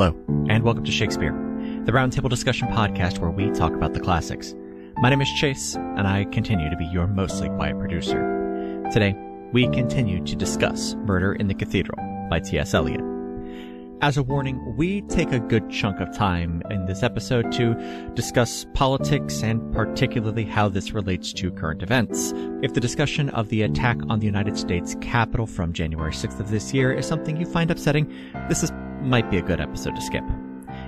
Hello, and welcome to Shakespeare, the roundtable discussion podcast where we talk about the classics. My name is Chase, and I continue to be your mostly quiet producer. Today, we continue to discuss Murder in the Cathedral by T.S. Eliot. As a warning, we take a good chunk of time in this episode to discuss politics and particularly how this relates to current events. If the discussion of the attack on the United States Capitol from January 6th of this year is something you find upsetting, this might be a good episode to skip.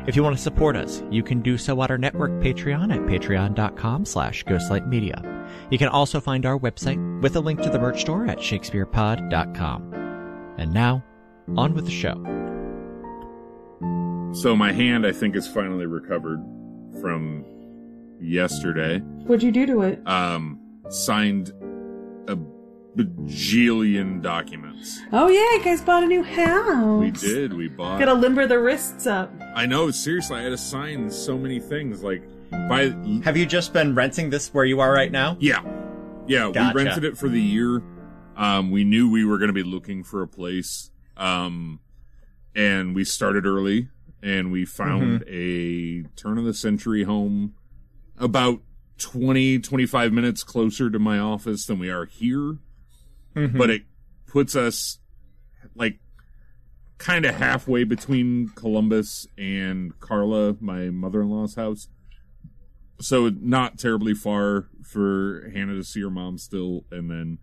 If you want to support us, you can do so at our network Patreon at patreon.com/ghostlightmedia. You can also find our website with a link to the merch store at shakespearepod.com. And now, on with the show. So my hand, I think, is finally recovered from yesterday. What'd you do to it? Signed a bajillion documents. Oh yeah, you guys bought a new house. We did, we bought. Gotta limber the wrists up. I know, seriously, I had to sign so many things, like... Have you just been renting this where you are right now? Yeah, gotcha. We rented it for the year. We knew we were going to be looking for a place, and we started early, and we found a turn-of-the-century home about 20-25 minutes closer to my office than we are here, but it puts us, like, kind of halfway between Columbus and Carla, my mother-in-law's house. So not terribly far for Hannah to see her mom still, and then...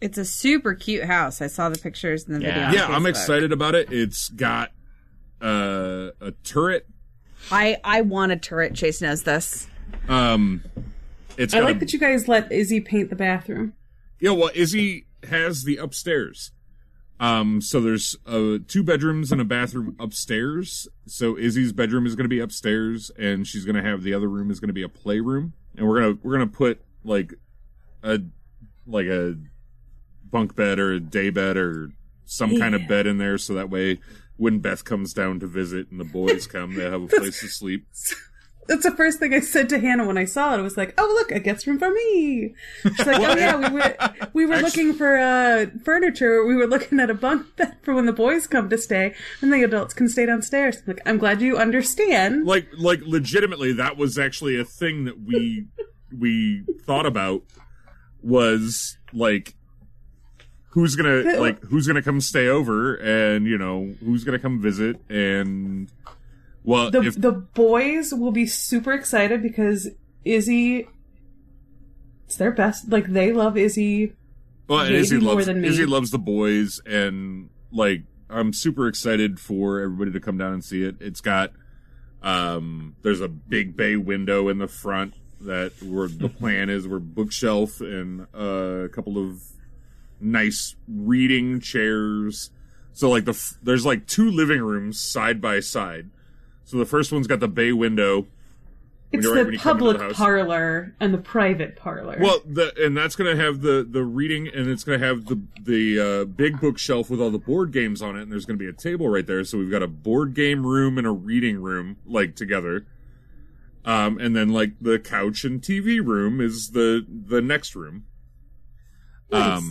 It's a super cute house. I saw the pictures in the video. Yeah, I'm excited about it. It's got a turret. I want a turret. Chase knows this. I like that you guys let Izzy paint the bathroom. Yeah, well, Izzy has the upstairs. So there's two bedrooms and a bathroom upstairs. So Izzy's bedroom is going to be upstairs, and she's going to have the other room is going to be a playroom. And we're gonna put like a bunk bed or a day bed or some kind of bed in there, so that way when Beth comes down to visit and the boys come, they have a place to sleep. That's the first thing I said to Hannah when I saw it. I was like, "Oh, look, a guest room for me." She's like, "Oh yeah, we were looking for furniture. We were looking at a bunk bed for when the boys come to stay, and the adults can stay downstairs." I'm like, I'm glad you understand. Like legitimately, that was actually a thing that we thought about, was like, who's gonna come stay over, and you know, who's gonna come visit, and. Well, the boys will be super excited because Izzy, it's their best. Like, they love Izzy. Well, and Izzy loves the boys, and like, I'm super excited for everybody to come down and see it. It's got there's a big bay window in the front that where the plan is, where bookshelf and a couple of nice reading chairs. So like there's like two living rooms side by side. So the first one's got the bay window. It's the public parlor and the private parlor. Well, and that's going to have the reading, and it's going to have the big bookshelf with all the board games on it, and there's going to be a table right there. So we've got a board game room and a reading room, like, together. And then, like, the couch and TV room is the next room. Nice.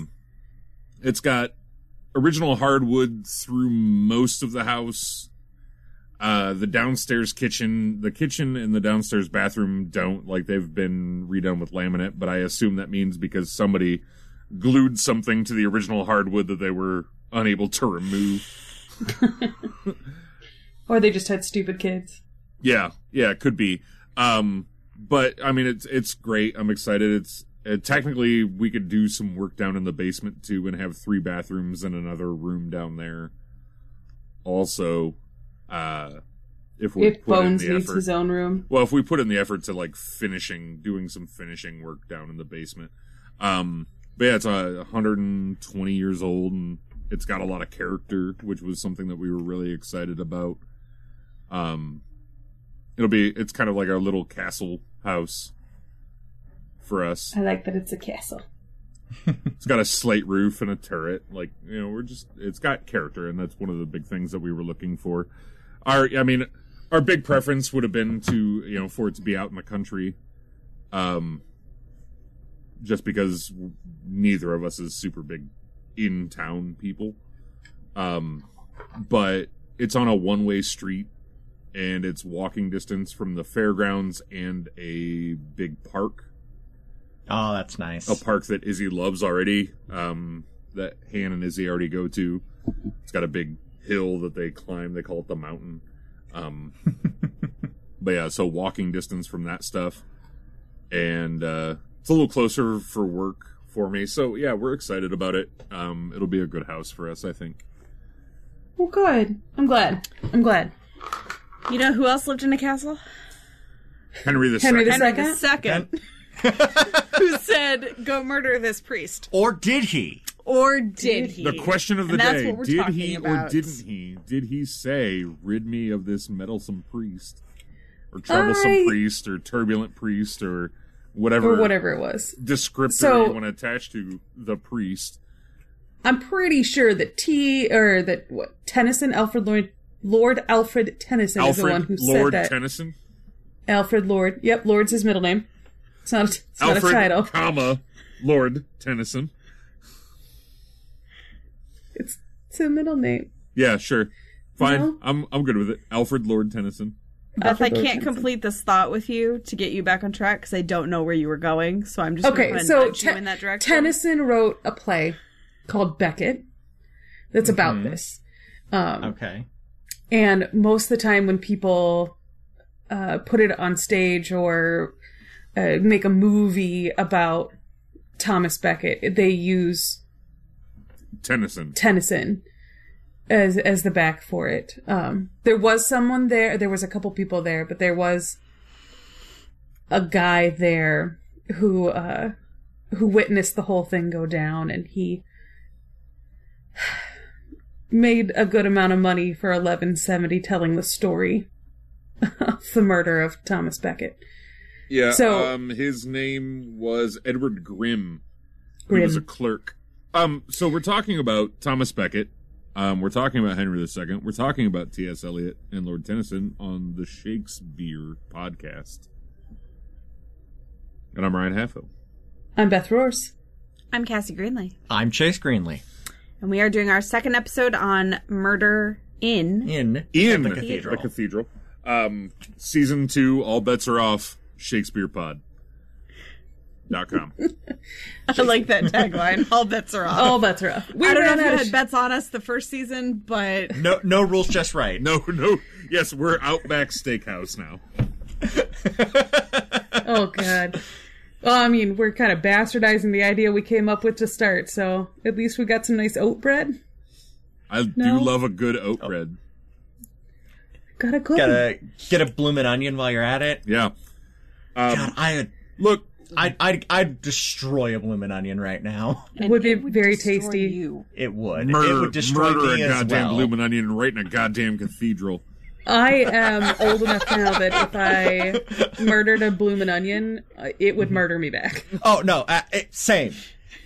It's got original hardwood through most of the house. The downstairs kitchen, and the downstairs bathroom don't, like, they've been redone with laminate, but I assume that means because somebody glued something to the original hardwood that they were unable to remove. Or they just had stupid kids. Yeah, it could be. But, I mean, it's great. I'm excited. It's technically, we could do some work down in the basement, too, and have three bathrooms and another room down there. Also... If Bones needs his own room. Well, if we put in the effort to, like, doing some finishing work down in the basement. But yeah, it's 120 years old, and it's got a lot of character, which was something that we were really excited about. It's kind of like our little castle house for us. I like that it's a castle. It's got a slate roof and a turret. Like, you know, it's got character, and that's one of the big things that we were looking for. Our big preference would have been to, you know, for it to be out in the country, just because neither of us is super big in-town people. But it's on a one-way street, and it's walking distance from the fairgrounds and a big park. Oh, that's nice. A park that Izzy loves already, that Han and Izzy already go to. It's got a big hill that they climb. They call it the mountain. But yeah, so walking distance from that stuff. And it's a little closer for work for me. So yeah, we're excited about it. It'll be a good house for us, I think. Well, good. I'm glad. You know who else lived in a castle? Henry II. Who said, go murder this priest. Or did he? The question of the day, did he about. Or didn't he? Did he say, rid me of this meddlesome priest? Or troublesome priest, or turbulent priest, or whatever. Or whatever it was. Descriptor you want to attach to the priest. I'm pretty sure that Tennyson, Alfred Lord Tennyson is the one who said that. Alfred Lord. Yep, Lord's his middle name. It's not a title. Lord Tennyson. It's a middle name. Yeah, sure. Fine. No? I'm good with it. Alfred Lord Tennyson. Beth, I can't complete this thought with you to get you back on track because I don't know where you were going, so I'm just going to you in that direction. Tennyson wrote a play called Becket that's about this. Okay. And most of the time when people put it on stage or make a movie about Thomas Becket, they use Tennyson as the back for it. There was someone there. There was a couple people there, but there was a guy there who witnessed the whole thing go down, and he made a good amount of money for 1170 telling the story of the murder of Thomas Becket. Yeah, so, his name was Edward Grimm. He was a clerk. So we're talking about Thomas Becket. We're talking about Henry II. We're talking about T.S. Eliot and Lord Tennyson on the Shakespeare podcast. And I'm Ryan Halfo. I'm Beth Roars. I'm Cassie Greenlee. I'm Chase Greenlee. And we are doing our second episode on Murder in the Cathedral. The Cathedral. Season 2, all bets are off. ShakespearePod.com. I like that tagline. All bets are off. All bets are off. I don't know if you had bets on us the first season, but no rules, just right. No. Yes, we're Outback Steakhouse now. Oh God. Well, I mean, we're kind of bastardizing the idea we came up with to start, so at least we got some nice oat bread. I do love a good oat bread. Gotta get a bloomin' onion while you're at it. Yeah. God, I'd destroy a bloomin' onion right now. It would be very tasty. It would. It would destroy me as well. Murder a goddamn bloomin' onion right in a goddamn cathedral. I am old enough to know that if I murdered a bloomin' onion, it would murder me back. Oh, no. Same.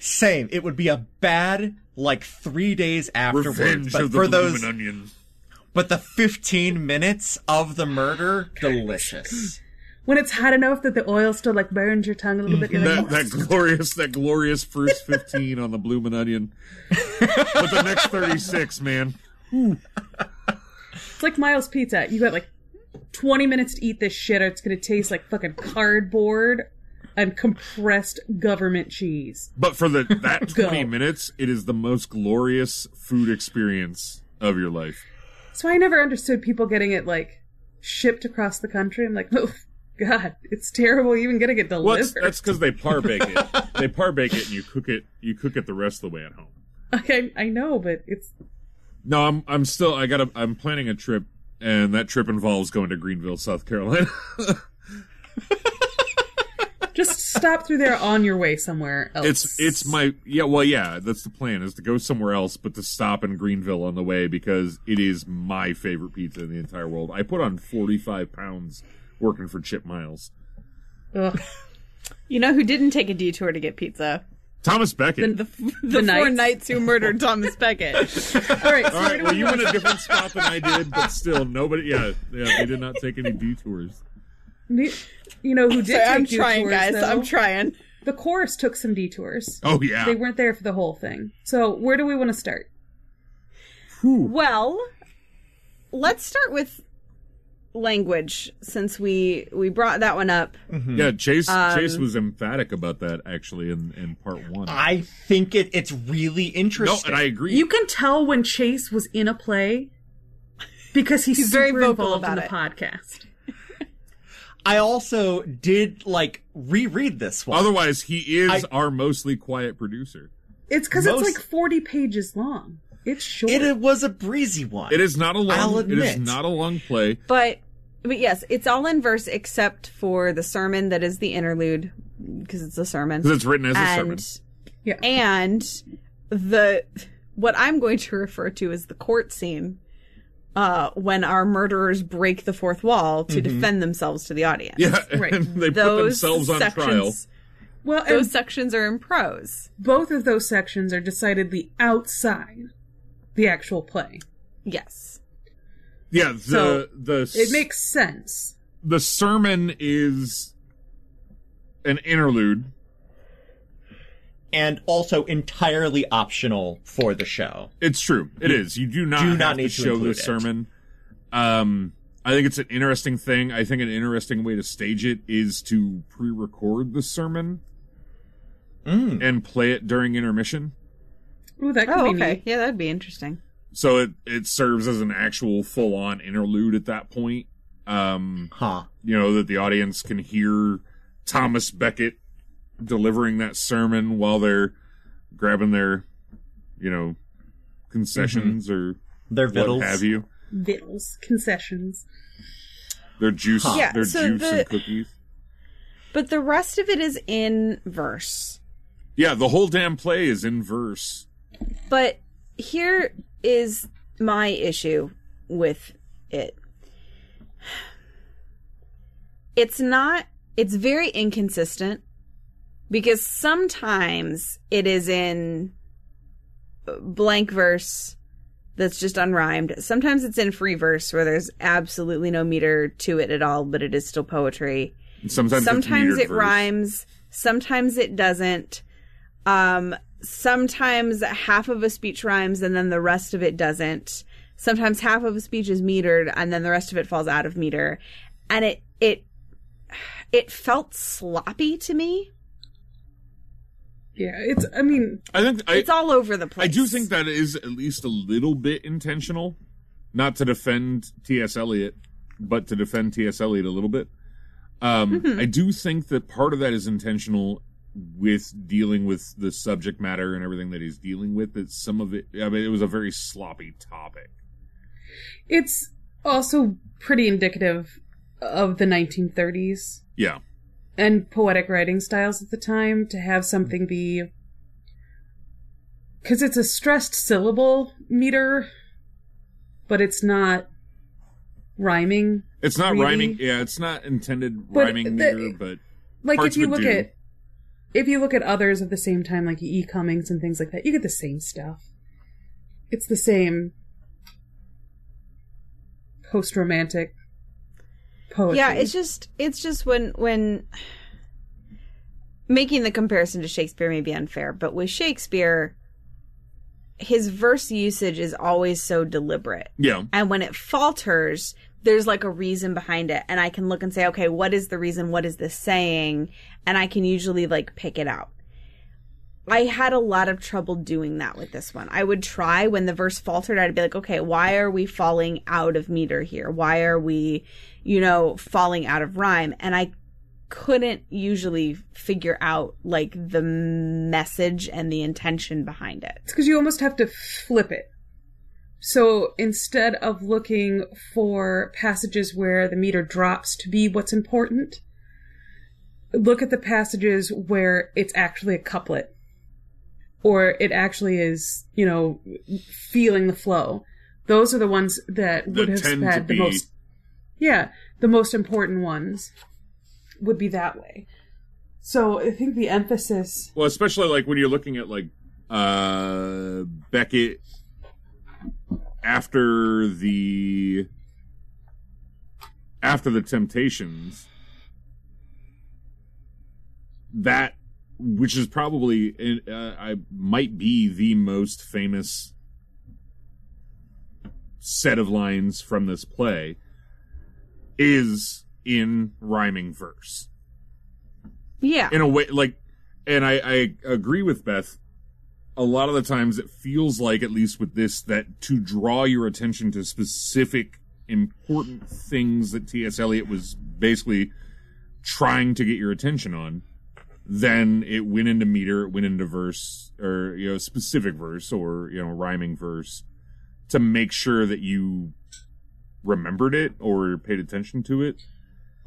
It would be a bad, 3 days afterwards. Revenge but of for the bloomin' onion. But the 15 minutes of the murder, delicious. When it's hot enough that the oil still burns your tongue a little bit. That glorious first 15 on the bloomin' onion. But the next 36, man. It's like Miles Pizza. You got 20 minutes to eat this shit or it's going to taste like fucking cardboard and compressed government cheese. But for that 20 minutes, it is the most glorious food experience of your life. So I never understood people getting it, shipped across the country. I'm oh, God, it's terrible even getting it delivered. Well, that's because they par bake it. They par bake it and you cook it the rest of the way at home. Okay, I know, but it's... No, I'm planning a trip, and that trip involves going to Greenville, South Carolina. Just stop through there on your way somewhere else. That's the plan, is to go somewhere else, but to stop in Greenville on the way because it is my favorite pizza in the entire world. I put on 45 pounds working for Chip Miles. Ugh. You know who didn't take a detour to get pizza? Thomas Becket. The four knights who murdered Thomas Becket. All right. Well, you went a different spot than I did, but still nobody. Yeah, they did not take any detours. You know who did take detours? I'm trying, guys. Though? I'm trying. The chorus took some detours. Oh, yeah. They weren't there for the whole thing. So where do we want to start? Whew. Well, let's start with language, since we brought that one up. Mm-hmm. Yeah, Chase was emphatic about that, actually, in part one. I think it's really interesting. No, and I agree. You can tell when Chase was in a play because he's very vocal about it. Podcast. I also did, reread this one. Otherwise, he is our mostly quiet producer. It's because it's 40 pages long. It's short. It was a breezy one. It is not a long. I'll admit. It is not a long play. But yes, it's all in verse except for the sermon that is the interlude, because it's a sermon. Because it's written as a sermon. Yeah. And what I'm going to refer to as the court scene, when our murderers break the fourth wall to defend themselves to the audience. Yeah, right. And they put themselves on trial. Well, those sections are in prose. Both of those sections are decidedly outside the actual play. Yes. Yeah, it makes sense. The sermon is an interlude. And also entirely optional for the show. It's true. It is. You do not need to show the sermon. I think it's an interesting thing. I think an interesting way to stage it is to pre-record the sermon and play it during intermission. Ooh, that could be okay. Neat. Yeah, that'd be interesting. So it serves as an actual full-on interlude at that point. You know, that the audience can hear Thomas Becket delivering that sermon while they're grabbing their, concessions or their vittles. What have you. Vittles, concessions. Their juice, and cookies. But the rest of it is in verse. Yeah, the whole damn play is in verse. But here is my issue with it. It's very inconsistent, because sometimes it is in blank verse that's just unrhymed. Sometimes it's in free verse where there's absolutely no meter to it at all, but it is still poetry. Sometimes it rhymes. Sometimes it doesn't. Sometimes half of a speech rhymes and then the rest of it doesn't. Sometimes half of a speech is metered and then the rest of it falls out of meter. And it felt sloppy to me. Yeah, it's all over the place. I do think that is at least a little bit intentional, not to defend T.S. Eliot, but to defend T.S. Eliot a little bit. I do think that part of that is intentional with dealing with the subject matter and everything that he's dealing with, that some of it, it was a very sloppy topic. It's also pretty indicative of the 1930s. Yeah. And poetic writing styles at the time, to have something be... Because it's a stressed syllable meter, but it's not rhyming. It's not really. Rhyming. Yeah, it's not intended rhyming meter, but parts would do. If you look at others of the same time, like E. Cummings and things like that, you get the same stuff. It's the same post-romantic poetry. Yeah, it's just when making the comparison to Shakespeare may be unfair, but with Shakespeare, his verse usage is always so deliberate. Yeah. And when it falters, there's a reason behind it, and I can look and say, okay, what is the reason? What is this saying? And I can usually pick it out. I had a lot of trouble doing that with this one. I would try, when the verse faltered, I'd be okay, why are we falling out of meter here? Why are we, falling out of rhyme? And I couldn't usually figure out, the message and the intention behind it. It's because you almost have to flip it. So instead of looking for passages where the meter drops to be what's important, look at the passages where it's actually a couplet. Or it actually is, feeling the flow. Those are the ones that would have had the most... Yeah, the most important ones would be that way. So I think the emphasis... Well, especially when you're looking at Becket after the Temptations, that which is probably might be the most famous set of lines from this play. is in rhyming verse. Yeah. In a way, like, and I agree with Beth. A lot of the times it feels like, at least with this, that to draw your attention to specific important things that T.S. Eliot was basically trying to get your attention on, then it went into meter, it went into verse, or, you know, specific verse, or, you know, rhyming verse, to make sure that you remembered it or paid attention to it.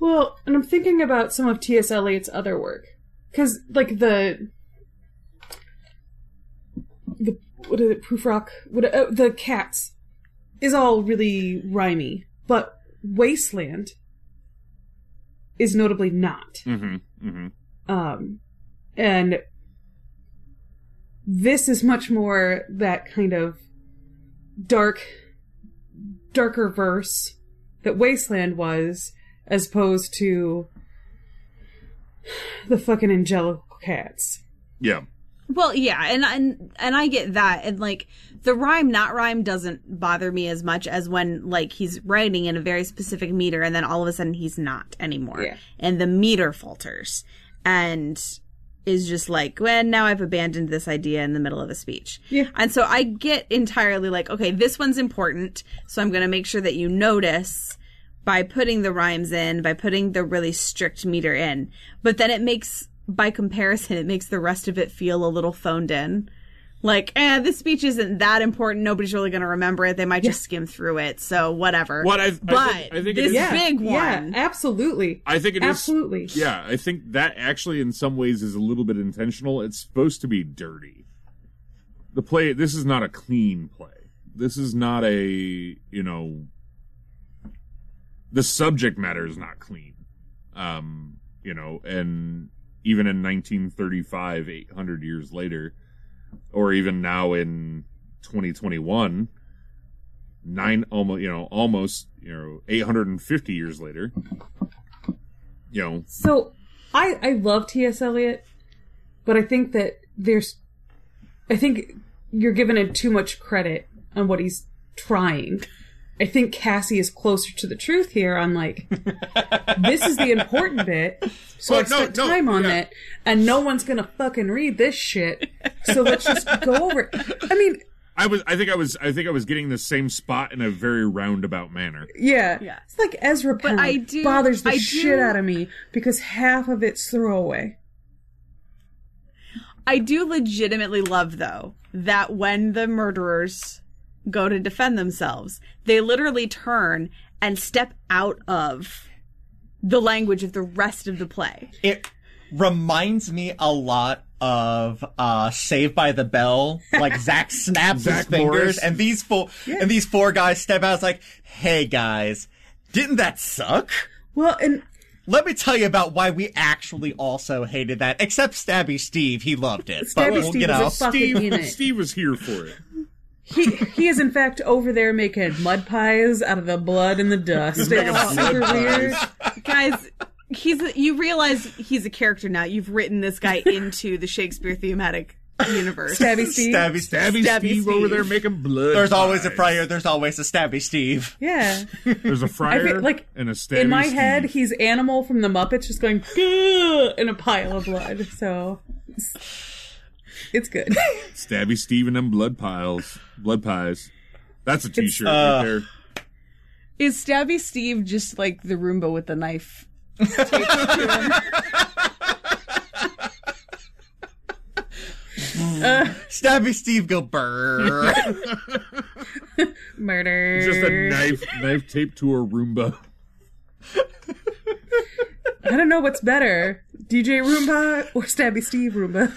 Well, and I'm thinking about some of T.S. Eliot's other work. Because, like, the what is it, Proof Rock, the Cats, is all really rhymey. But Wasteland is notably not. Mm-hmm, mm-hmm. And this is much more that kind of darker verse that Wasteland was, as opposed to the fucking Angelical Cats. Yeah. Well, yeah, and I get that. And, like, the rhyme, not rhyme doesn't bother me as much as when, like, he's writing in a very specific meter and then all of a sudden he's not anymore. Yeah. And the meter falters and is just like, well, now I've abandoned this idea in the middle of a speech. Yeah. And so I get entirely like, okay, this one's important, so I'm going to make sure that you notice by putting the rhymes in, by putting the really strict meter in. But then it makes... by comparison, it makes the rest of it feel a little phoned in. Like, this speech isn't that important. Nobody's really going to remember it. They might just skim through it. So whatever. I think this big one. Yeah, absolutely. I think it absolutely. Is. Absolutely. Yeah, I think that actually in some ways is a little bit intentional. It's supposed to be dirty. The play, this is not a clean play. This is not a, you know, the subject matter is not clean. You know, and... even in 1935, 800 years later, or even now in 2021, almost 850 years later, you know. So I love T.S. Eliot, but I think that I think you're giving him too much credit on what he's trying. I think Cassie is closer to the truth here on, like, this is the important bit, so I spent time on that, and no one's gonna fucking read this shit, so let's just go over it. I mean... I think I was getting the same spot in a very roundabout manner. Yeah. Yeah. It's like Ezra Pound bothers the shit out of me, because half of it's throwaway. I do legitimately love, though, that when the murderers... go to defend themselves, they literally turn and step out of the language of the rest of the play. It reminds me a lot of Saved by the Bell. Like, Zach snaps his fingers, Morris. And these four guys step out. It's like, hey guys, didn't that suck? Well, and let me tell you about why we actually also hated that. Except Stabby Steve, he loved it. Steve was here for it. He is, in fact, over there making mud pies out of the blood and the dust. It's super weird. Guys, you realize he's a character now. You've written this guy into the Shakespeare thematic universe. Stabby Steve over there making blood There's pies. Always a friar. There's always a Stabby Steve. Yeah. There's a friar, like, and a Stabby Steve. In my head, he's Animal from the Muppets just going, in a pile of blood. So... it's good. Stabby Steve and them blood pies. That's a t-shirt right there. Is Stabby Steve just like the Roomba with the knife? Stabby Steve go brrr. Murder. Just a knife taped to a Roomba. I don't know what's better, DJ Roomba or Stabby Steve Roomba.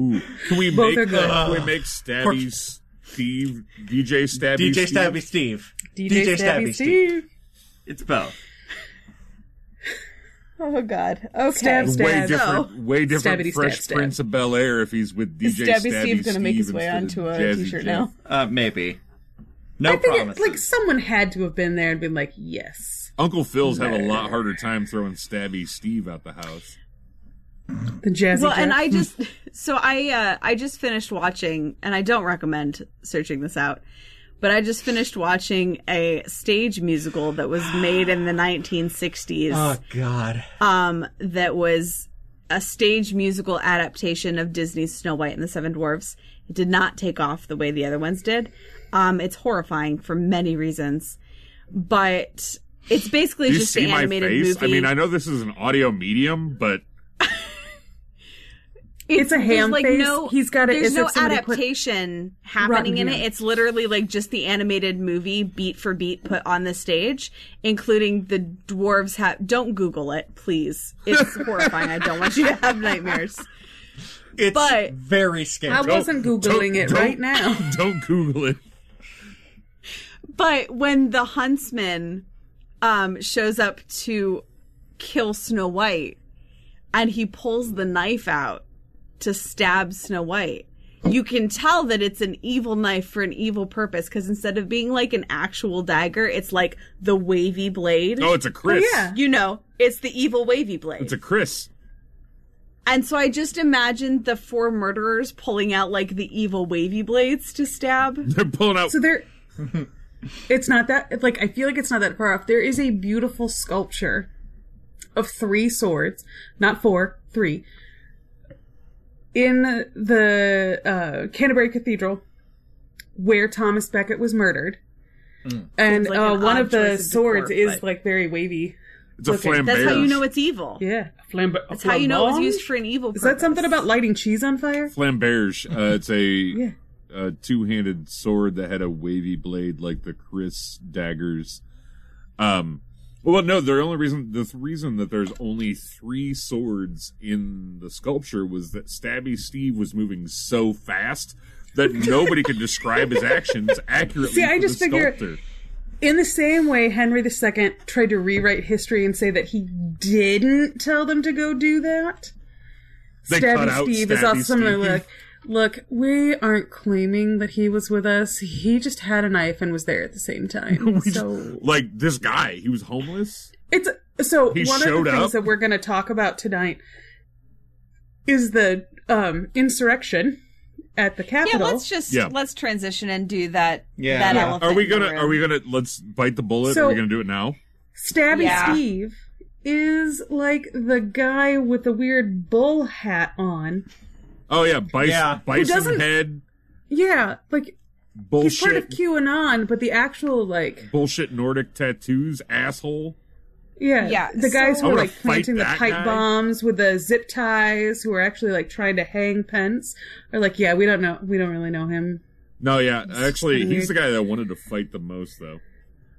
Ooh. Can we make Stabby Steve DJ Stabby Steve? It's both. Oh God! Okay, way different. Fresh Prince of Bel Air if he's with DJ Stabby Steve's gonna make his way onto a T-shirt now. Maybe. No problem. Like someone had to have been there and been like, yes. Uncle Phil's had a lot harder time throwing Stabby Steve out the house. The jazzy. Well, and I just finished watching, and I don't recommend searching this out, But I just finished watching a stage musical that was made in the 1960s. Oh, God. That was a stage musical adaptation of Disney's Snow White and the Seven Dwarfs. It did not take off the way the other ones did. It's horrifying for many reasons. But it's basically just an animated movie. I mean, I know this is an audio medium, but... It's a ham face. Like no, he's got it. There's no adaptation happening in it. It's literally like just the animated movie, beat for beat, put on the stage, including the dwarves. Don't Google it, please. It's horrifying. I don't want you to have nightmares. It's very scary. I wasn't Googling it right now. Don't Google it. But when the huntsman shows up to kill Snow White, and he pulls the knife out to stab Snow White, you can tell that it's an evil knife for an evil purpose, because instead of being like an actual dagger, it's like the wavy blade. Oh, it's a Chris. Oh, yeah. You know, it's the evil wavy blade. It's a Chris. And so I just imagined the four murderers pulling out like the evil wavy blades to stab. They're pulling out. So they're... It's not that... Like, I feel like it's not that far off. There is a beautiful sculpture of three swords. Not four. Three. In the Canterbury Cathedral, where Thomas Becket was murdered, and like one of the swords is like very wavy. It's a flambeau. That's how you know it's evil. Yeah, that's how you know it was used for an evil purpose. Is that something about lighting cheese on fire? Flambeau. It's a two-handed sword that had a wavy blade like the Chris daggers. Well, no, the reason that there's only three swords in the sculpture was that Stabby Steve was moving so fast that nobody could describe his actions accurately. See, I just figure, in the same way Henry II tried to rewrite history and say that he didn't tell them to go do that, Stabby Steve is also someone like, look, we aren't claiming that he was with us. He just had a knife and was there at the same time. Like, this guy, he was homeless? One of the things that we're going to talk about tonight is the insurrection at the Capitol. Yeah, let's transition and do that. Yeah. Elephant let's bite the bullet? Are we going to do it now? Stabby Steve is like the guy with the weird bull hat on. Oh, yeah, bison head. Yeah, like, bullshit. He's part of QAnon, but the actual, like... Bullshit Nordic tattoos, asshole. Yeah, the guys who are, like, planting the pipe bombs with the zip ties, who are actually, like, trying to hang Pence, are like, yeah, we don't know, we don't really know him. No, yeah, actually, he's the guy that I wanted to fight the most, though,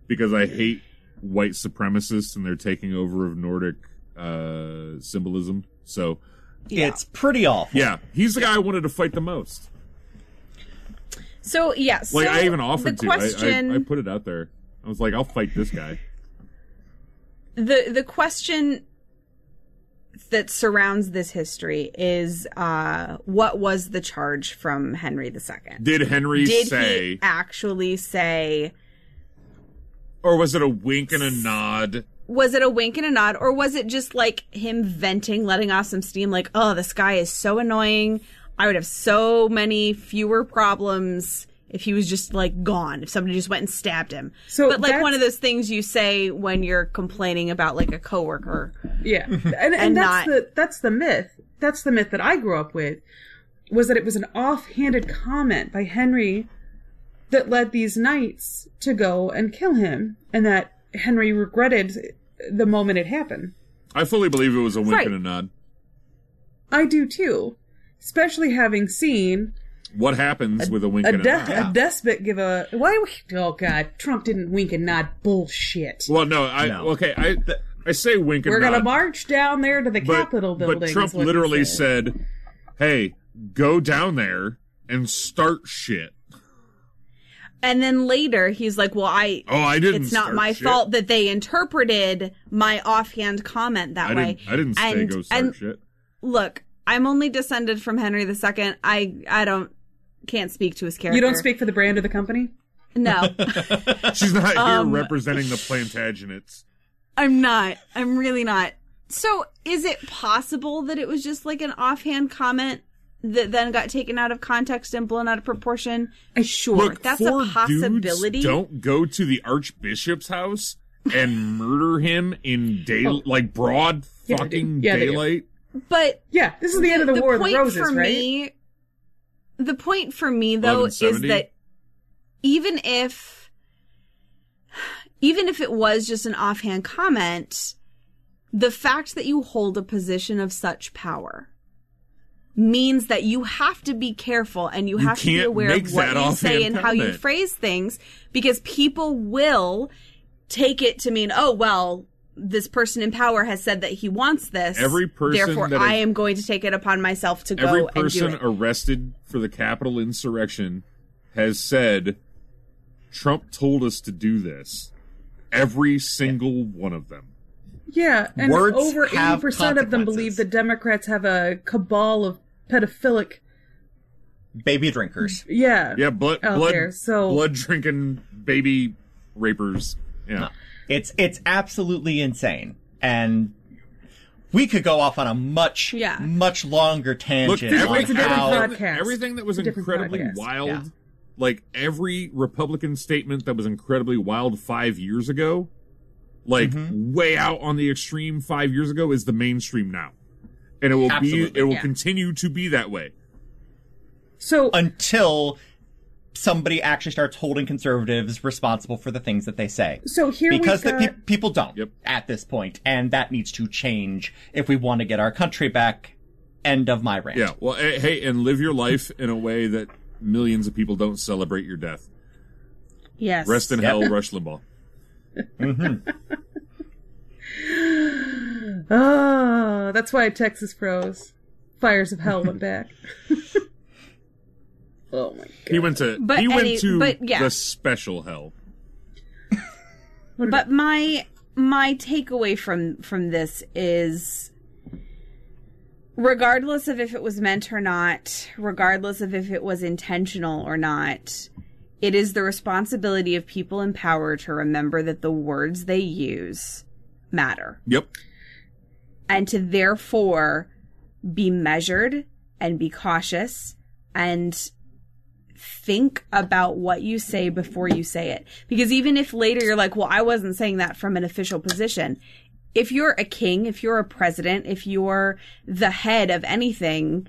because I hate white supremacists and their taking over of Nordic symbolism, so... Yeah. It's pretty awful. Yeah, he's the guy I wanted to fight the most. So, yes. Yeah, I even offered to. I put it out there. I was like, I'll fight this guy. The question that surrounds this history is, what was the charge from Henry II? Did he actually say... Or was it a wink and a nod? Was it a wink and a nod, or was it just, like, him venting, letting off some steam, like, oh, this guy is so annoying, I would have so many fewer problems if he was just, like, gone, if somebody just went and stabbed him. So but, like, one of those things you say when you're complaining about, like, a coworker. Yeah, and that's the myth. That's the myth that I grew up with, was that it was an offhanded comment by Henry that led these knights to go and kill him, and that Henry regretted the moment it happened. I fully believe it was a wink and a nod. I do too, especially having seen what happens with a wink and a nod. A despot give a oh God, Trump didn't wink and nod bullshit. Well, I say wink and nod. We're gonna march down there to the Capitol building. But Trump literally said, "Hey, go down there and start shit." And then later, he's like, well, I didn't. It's not my fault that they interpreted my offhand comment that way. I didn't say go start shit. Look, I'm only descended from Henry II. I can't speak to his character. You don't speak for the brand of the company? No. She's not here representing the Plantagenets. I'm not. I'm really not. So is it possible that it was just like an offhand comment that then got taken out of context and blown out of proportion. Sure, look, that's a possibility. Don't go to the Archbishop's house and murder him in daylight, like broad fucking daylight. But yeah, this is the end of the War of the Roses, right? The point for me, though, is that even if it was just an offhand comment, the fact that you hold a position of such power means that you have to be careful and you have to be aware of what you say and how you phrase things, because people will take it to mean, oh, well, this person in power has said that he wants this. Every person, therefore, I am going to take it upon myself to go and do it. Every person arrested for the Capitol insurrection has said, Trump told us to do this. Every single one of them. Yeah, and words over 80% of them believe that Democrats have a cabal of pedophilic baby drinkers. Yeah, yeah, blood drinking baby rapers. Yeah, no, it's absolutely insane, and we could go off on a much longer tangent. Look, everything that was incredibly wild, like every Republican statement that was incredibly wild 5 years ago. Like way out on the extreme 5 years ago is the mainstream now, and it will continue to be that way. So until somebody actually starts holding conservatives responsible for the things that they say. So here people don't at this point, and that needs to change if we want to get our country back. End of my rant. Yeah. Well, hey, and live your life in a way that millions of people don't celebrate your death. Yes. Rest in hell, Rush Limbaugh. Mm-hmm. Oh, that's why Texas froze. Fires of hell went back. Oh my god! He went to the special hell. But my takeaway from this is, regardless of if it was meant or not, regardless of if it was intentional or not, it is the responsibility of people in power to remember that the words they use matter. Yep. And to therefore be measured and be cautious and think about what you say before you say it. Because even if later you're like, well, I wasn't saying that from an official position. If you're a king, if you're a president, if you're the head of anything,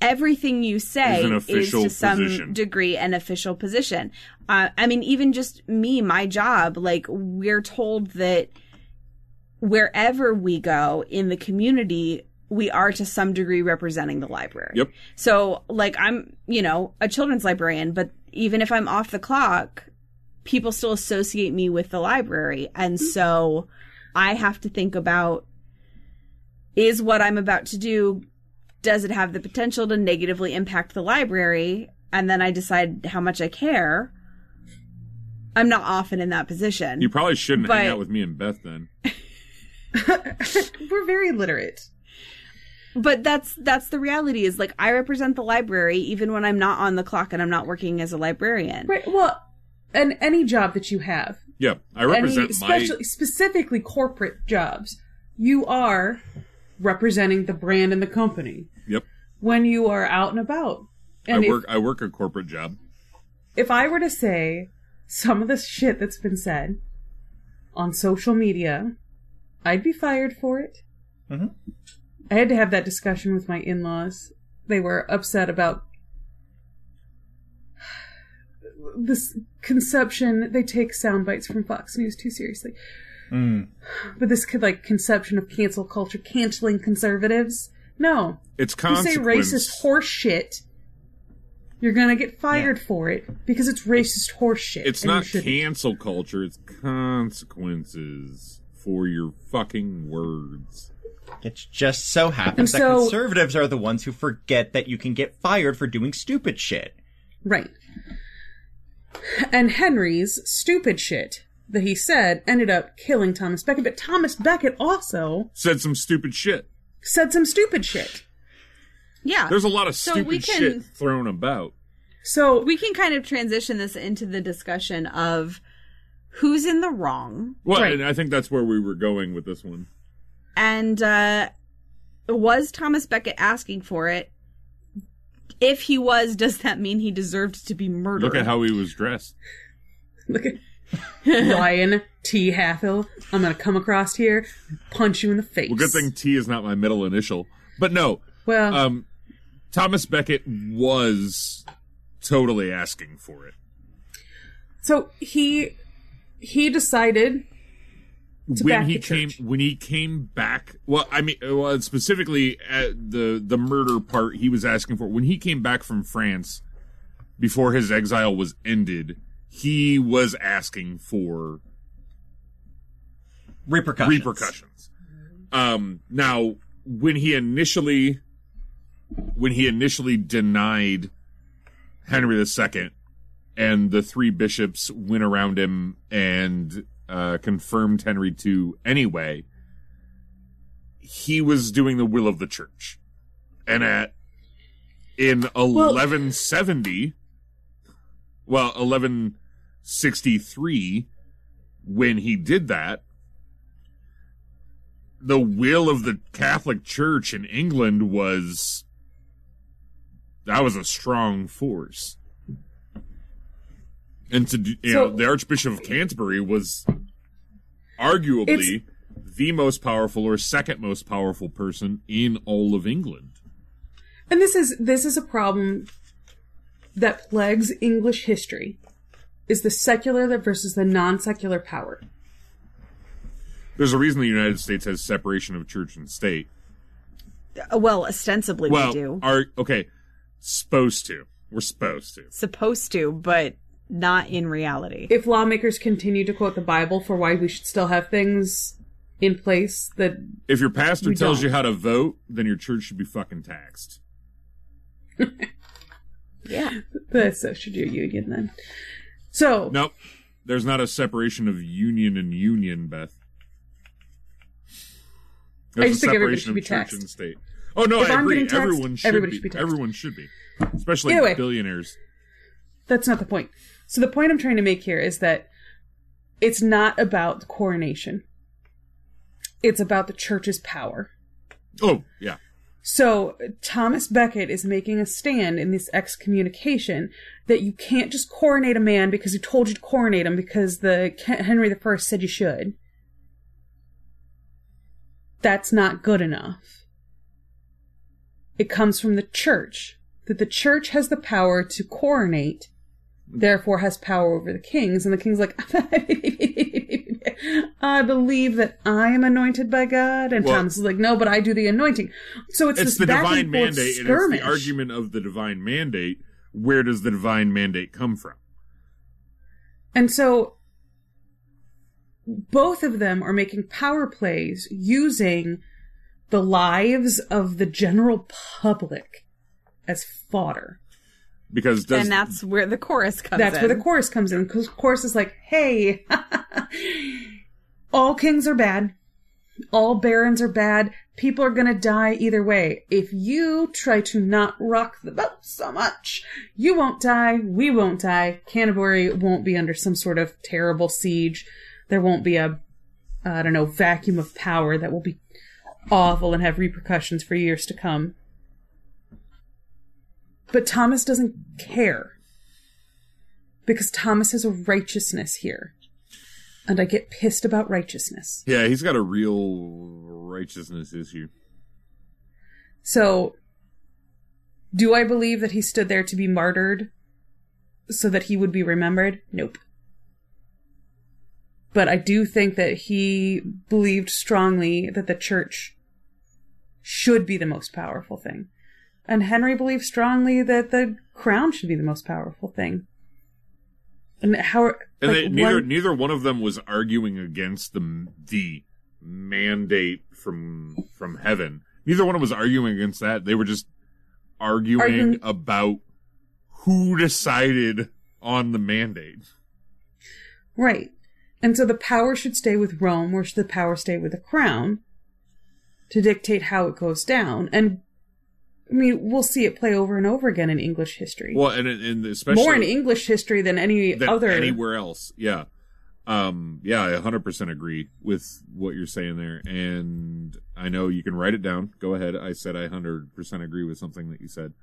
everything you say is to some degree an official position. I mean, even just my job, like, we're told that wherever we go in the community, we are to some degree representing the library. Yep. So, like, I'm, a children's librarian, but even if I'm off the clock, people still associate me with the library. And so I have to think about, is what I'm about to do, does it have the potential to negatively impact the library? And then I decide how much I care. I'm not often in that position. You probably shouldn't hang out with me and Beth then. We're very literate. But that's the reality, is like, I represent the library even when I'm not on the clock and I'm not working as a librarian. Right. Well, and any job that you have. Yeah. I represent specifically corporate jobs. You are representing the brand and the company. Yep. When you are out and about. And I work a corporate job. If I were to say some of the shit that's been said on social media, I'd be fired for it. Mm-hmm. I had to have that discussion with my in-laws. They were upset about this conception. They take sound bites from Fox News too seriously. Mm. But this conception of cancel culture, canceling conservatives. No. It's consequence. If you say racist horse shit, you're going to get fired for it, because it's racist horse shit. It's not cancel culture. It's consequences for your fucking words. It just so happens that conservatives are the ones who forget that you can get fired for doing stupid shit. Right. And Henry's stupid shit that he said ended up killing Thomas Becket. But Thomas Becket also said some stupid shit. Yeah. There's a lot of stupid shit thrown about. So we can kind of transition this into the discussion of who's in the wrong. Well, right. And I think that's where we were going with this one. And was Thomas Becket asking for it? If he was, does that mean he deserved to be murdered? Look at how he was dressed. Look at Ryan T. Halfo. I'm going to come across here and punch you in the face. Well, good thing T is not my middle initial. But no. Well, Thomas Becket was totally asking for it. So he decided to back the church. When he came back, well, I mean, well, specifically at the murder part, he was asking for it. When he came back from France before his exile was ended, he was asking for repercussions. Now, when he initially denied Henry II, and the three bishops went around him and confirmed Henry II anyway, he was doing the will of the church. And in 1163, when he did that, the will of the Catholic Church in England was a strong force. And the Archbishop of Canterbury was arguably the most powerful or second most powerful person in all of England. And this is a problem that plagues English history, is the secular versus the non-secular power. There's a reason the United States has separation of church and state. Well, ostensibly we do. Okay, supposed to. We're supposed to. Supposed to, but not in reality. If lawmakers continue to quote the Bible for why we should still have things in place that... If your pastor tells you how to vote, then your church should be fucking taxed. Yeah. So should your union then. So... Nope. There's not a separation of union and union, Beth. There's I just a think everybody should be taxed. And state. Oh, no, if I agree. Taxed, everyone should be taxed. Everyone should be. Especially billionaires. That's not the point. So the point I'm trying to make here is that it's not about the coronation. It's about the church's power. Oh, yeah. So Thomas Becket is making a stand in this excommunication that you can't just coronate a man because he told you to coronate him because the Henry I said you should. That's not good enough. It comes from the church, that the church has the power to coronate, therefore has power over the kings. And the king's like, I believe that I am anointed by God. And Thomas is like, no, but I do the anointing. So it's the divine mandate, and it's the argument of the divine mandate. Where does the divine mandate come from? And so both of them are making power plays using the lives of the general public as fodder. Because and that's where the chorus comes in. That's where the chorus comes in. Because the chorus is like, hey, all kings are bad. All barons are bad. People are going to die either way. If you try to not rock the boat so much, you won't die. We won't die. Canterbury won't be under some sort of terrible siege. There won't be a, vacuum of power that will be awful and have repercussions for years to come. But Thomas doesn't care. Because Thomas has a righteousness here. And I get pissed about righteousness. Yeah, he's got a real righteousness issue. So, do I believe that he stood there to be martyred so that he would be remembered? Nope. But I do think that he believed strongly that the church should be the most powerful thing. And Henry believed strongly that the crown should be the most powerful thing. And neither one of them was arguing against the mandate from heaven. Neither one of them was arguing against that. They were just arguing about who decided on the mandate. Right. And so the power should stay with Rome, or should the power stay with the crown to dictate how it goes down? And, I mean, we'll see it play over and over again in English history. Well, and especially... More in English history than anywhere else, yeah. Yeah, I 100% agree with what you're saying there. And I know you can write it down. Go ahead. I said I 100% agree with something that you said.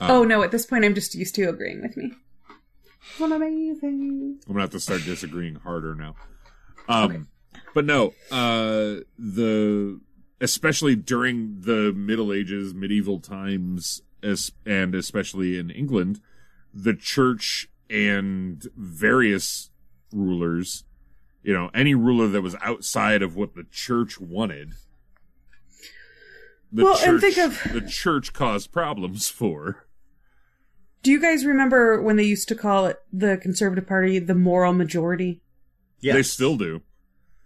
Oh, no. At this point, I'm just used to agreeing with me. I'm amazing. I'm going to have to start disagreeing harder now. Okay. But no, especially during the Middle Ages, medieval times, and especially in England, the church and various rulers, you know, any ruler that was outside of what the church wanted, the church caused problems for. Do you guys remember when they used to call it the Conservative Party the moral majority? Yeah, they still do.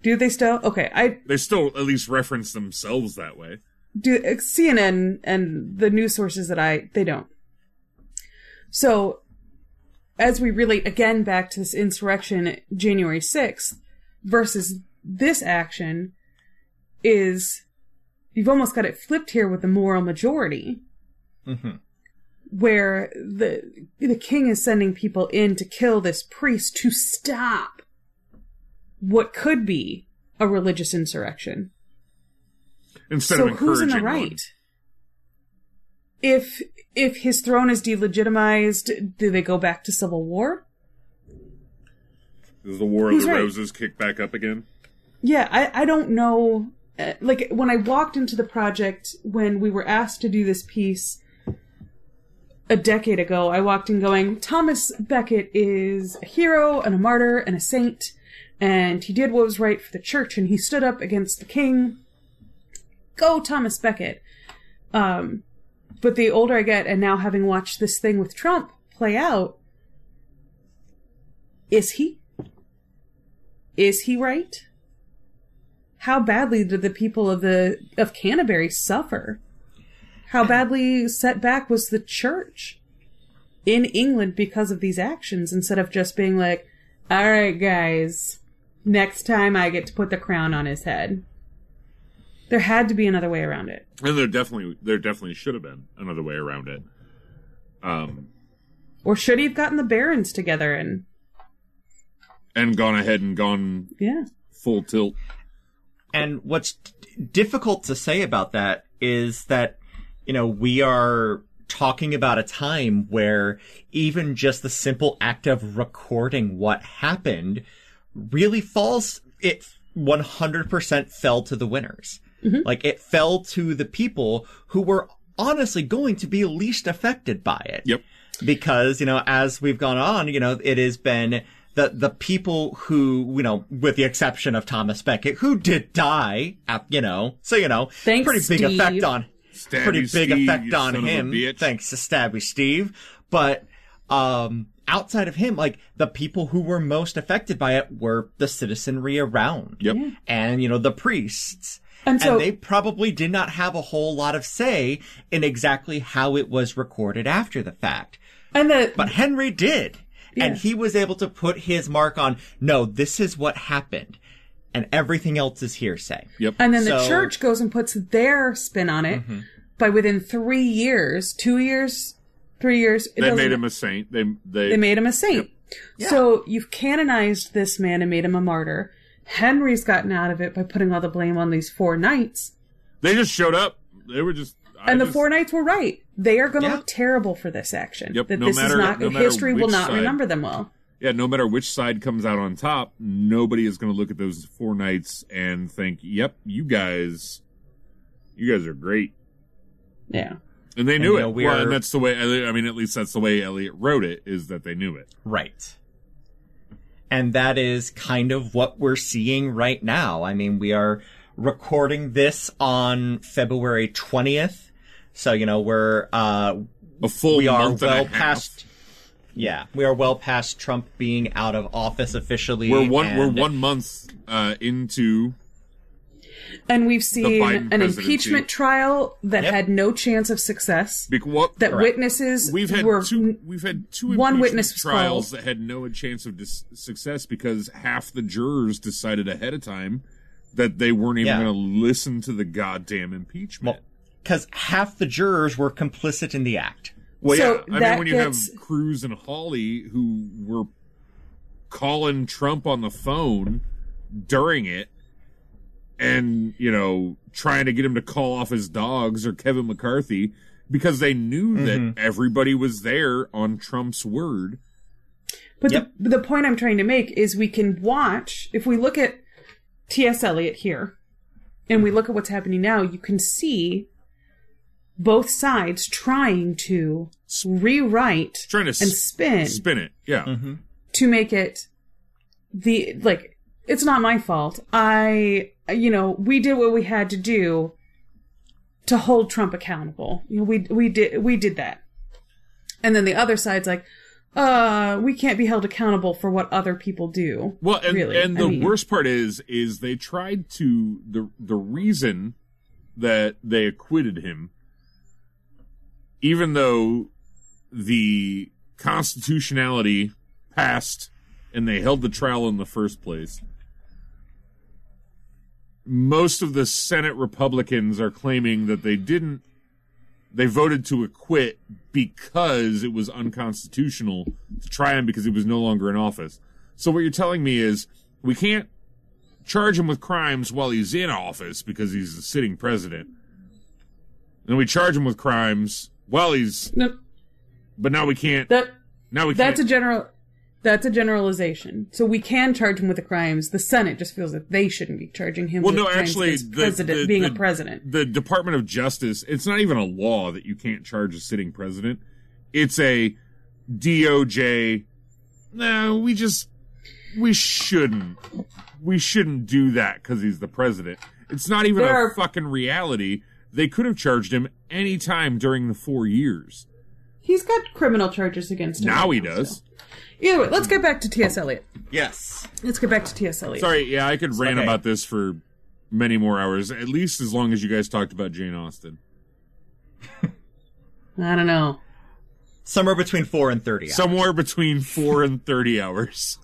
Do they still? Okay, they still at least reference themselves that way. Do CNN and the news sources that they don't. So, as we relate again back to this insurrection, January 6th versus this action, is you've almost got it flipped here with the moral majority, mm-hmm. where the king is sending people in to kill this priest to stop what could be a religious insurrection. Instead of encouraging who's in the right? One. If his throne is delegitimized, do they go back to civil war? Does the War of the Roses kick back up again? Yeah, I don't know. Like, when I walked into the project, when we were asked to do this piece a decade ago, I walked in going, Thomas Becket is a hero and a martyr and a saint, and he did what was right for the church, and he stood up against the king. Go Thomas Becket. But the older I get, and now having watched this thing with Trump play out, is he right? How badly did the people of Canterbury suffer? How badly set back was the church in England because of these actions, instead of just being like, all right, guys, next time I get to put the crown on his head. There had to be another way around it. And there definitely should have been another way around it. Or should he have gotten the barons together and gone ahead and gone full tilt. And what's difficult to say about that is that, you know, we are talking about a time where even just the simple act of recording what happened really falls... It 100% fell to the winners. Mm-hmm. Like, it fell to the people who were honestly going to be least affected by it. Yep. Because, you know, as we've gone on, you know, it has been the people who, you know, with the exception of Thomas Becket, who did die, you know, so, you know, pretty big effect on him. Thanks to Stabby Steve. But, outside of him, like, the people who were most affected by it were the citizenry around. Yep. Yeah. And, you know, the priests. And they probably did not have a whole lot of say in exactly how it was recorded after the fact. But Henry did. Yeah. And he was able to put his mark on, no, this is what happened. And everything else is hearsay. Yep. And then the church goes and puts their spin on it mm-hmm. by within 3 years, 2 years, 3 years. They made him a saint. They made him a saint. Yep. So you've canonized this man and made him a martyr. Henry's gotten out of it by putting all the blame on these 4 knights. They just showed up. They were just... The 4 knights were right. They are going to look terrible for this action. Yep. History will not remember them well. Yeah, no matter which side comes out on top, nobody is going to look at those 4 knights and think, yep, you guys are great. Yeah. And they knew it. Well, and that's the way, I mean, at least that's the way Eliot wrote it, is that they knew it. Right. And that is kind of what we're seeing right now. I mean, we are recording this on February 20th. So, you know, we are well past Trump being out of office officially. We're one month into... And we've seen an impeachment trial that had no chance of success. We've had two impeachment trials that had no chance of success because half the jurors decided ahead of time that they weren't even going to listen to the goddamn impeachment. Because half the jurors were complicit in the act. Well, so yeah. I mean, when you have Cruz and Hawley who were calling Trump on the phone during it, and, you know, trying to get him to call off his dogs, or Kevin McCarthy because they knew that everybody was there on Trump's word. But the point I'm trying to make is we can watch, if we look at T.S. Eliot here, and we look at what's happening now, you can see both sides trying to rewrite and spin it. Yeah. Mm-hmm. To make it it's not my fault. We did what we had to do to hold Trump accountable. You know, we did that. And then the other side's like, we can't be held accountable for what other people do. Well, and the worst part is they tried to, the reason that they acquitted him, even though the constitutionality passed and they held the trial in the first place, most of the Senate Republicans are claiming that they voted to acquit because it was unconstitutional to try him because he was no longer in office. So what you're telling me is we can't charge him with crimes while he's in office because he's the sitting president. And we charge him with crimes while he's... Nope. But now we can't... That's a generalization. So we can charge him with the crimes. The Senate just feels that they shouldn't be charging him with crimes as president, being a president. The Department of Justice, it's not even a law that you can't charge a sitting president. It's a DOJ, we shouldn't do that because he's the president. It's not even a fucking reality. They could have charged him any time during the 4 years. He's got criminal charges against him. Now he does. So. Either way, let's get back to T.S. Eliot. Yes. Let's get back to T.S. Eliot. Sorry, yeah, I could rant about this for many more hours, at least as long as you guys talked about Jane Austen. I don't know. Somewhere between 4 and 30 hours. Somewhere between 4 and 30 hours.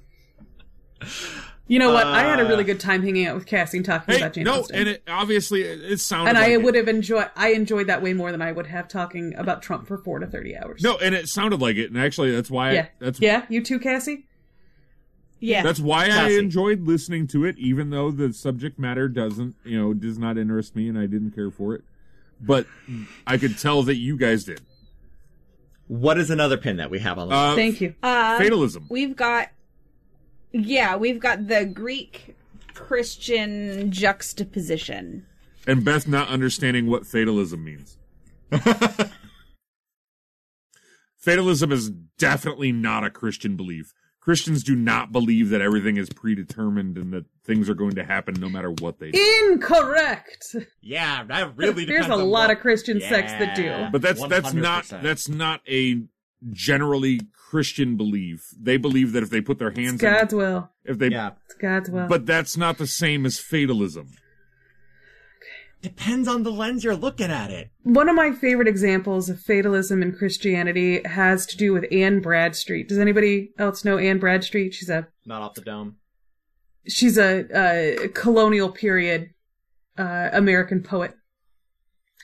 You know what? I had a really good time hanging out with Cassie and talking about Jane Austen. And it sounded and like I would have enjoyed that way more than I would have talking about Trump for 4 to 30 hours. No, and it sounded like it, and actually that's why you too, Cassie? Yeah. That's why Cassie. I enjoyed listening to it, even though the subject matter does not interest me and I didn't care for it. But I could tell that you guys did. What is another pin that we have on the list? Thank you. Fatalism. We've got the Greek-Christian juxtaposition. And Beth not understanding what fatalism means. Fatalism is definitely not a Christian belief. Christians do not believe that everything is predetermined and that things are going to happen no matter what they do. Incorrect! Yeah, that really depends. There's a lot of Christian sects that do. But that's not a generally Christian belief. They believe that if they put their hands it's God's in, will. If they, yeah. It's God's will. But that's not the same as fatalism. Okay. Depends on the lens you're looking at it. One of my favorite examples of fatalism in Christianity has to do with Anne Bradstreet. Does anybody else know Anne Bradstreet? She's a... Not off the dome. She's a colonial period American poet.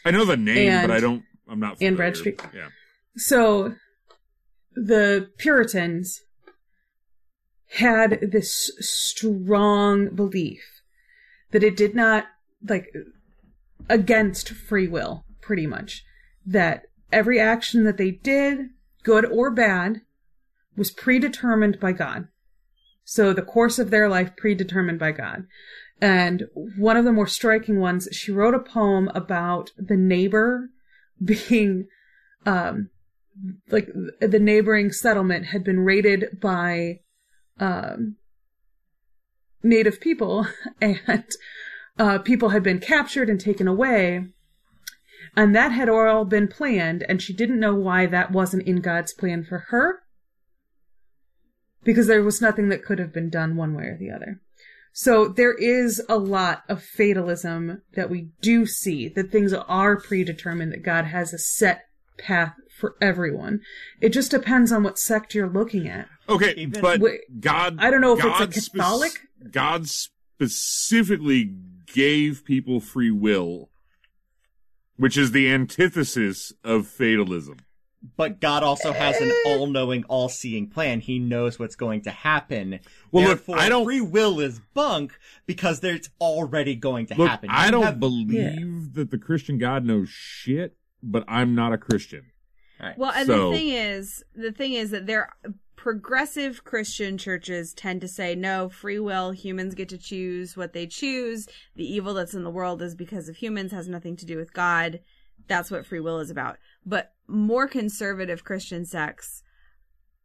I know the name, but I'm not familiar. Anne Bradstreet. Yeah. So... The Puritans had this strong belief that it did not, against free will, pretty much. That every action that they did, good or bad, was predetermined by God. So the course of their life predetermined by God. And one of the more striking ones, she wrote a poem about the neighbor being... the neighboring settlement had been raided by native people, and people had been captured and taken away, and that had all been planned, and she didn't know why that wasn't in God's plan for her, because there was nothing that could have been done one way or the other. So there is a lot of fatalism that we do see, that things are predetermined, that God has a set path for everyone. It just depends on what sect you're looking at. Okay, but God... I don't know if it's a Catholic. God specifically gave people free will, which is the antithesis of fatalism. But God also has an all-knowing, all-seeing plan. He knows what's going to happen. Well, therefore, free will is bunk because it's already going to happen. I don't believe that the Christian God knows shit. but I'm not a Christian. Right. Well, and so, the thing is that there progressive Christian churches tend to say, no, free will, humans get to choose what they choose. The evil that's in the world is because of humans, has nothing to do with God. That's what free will is about. But more conservative Christian sects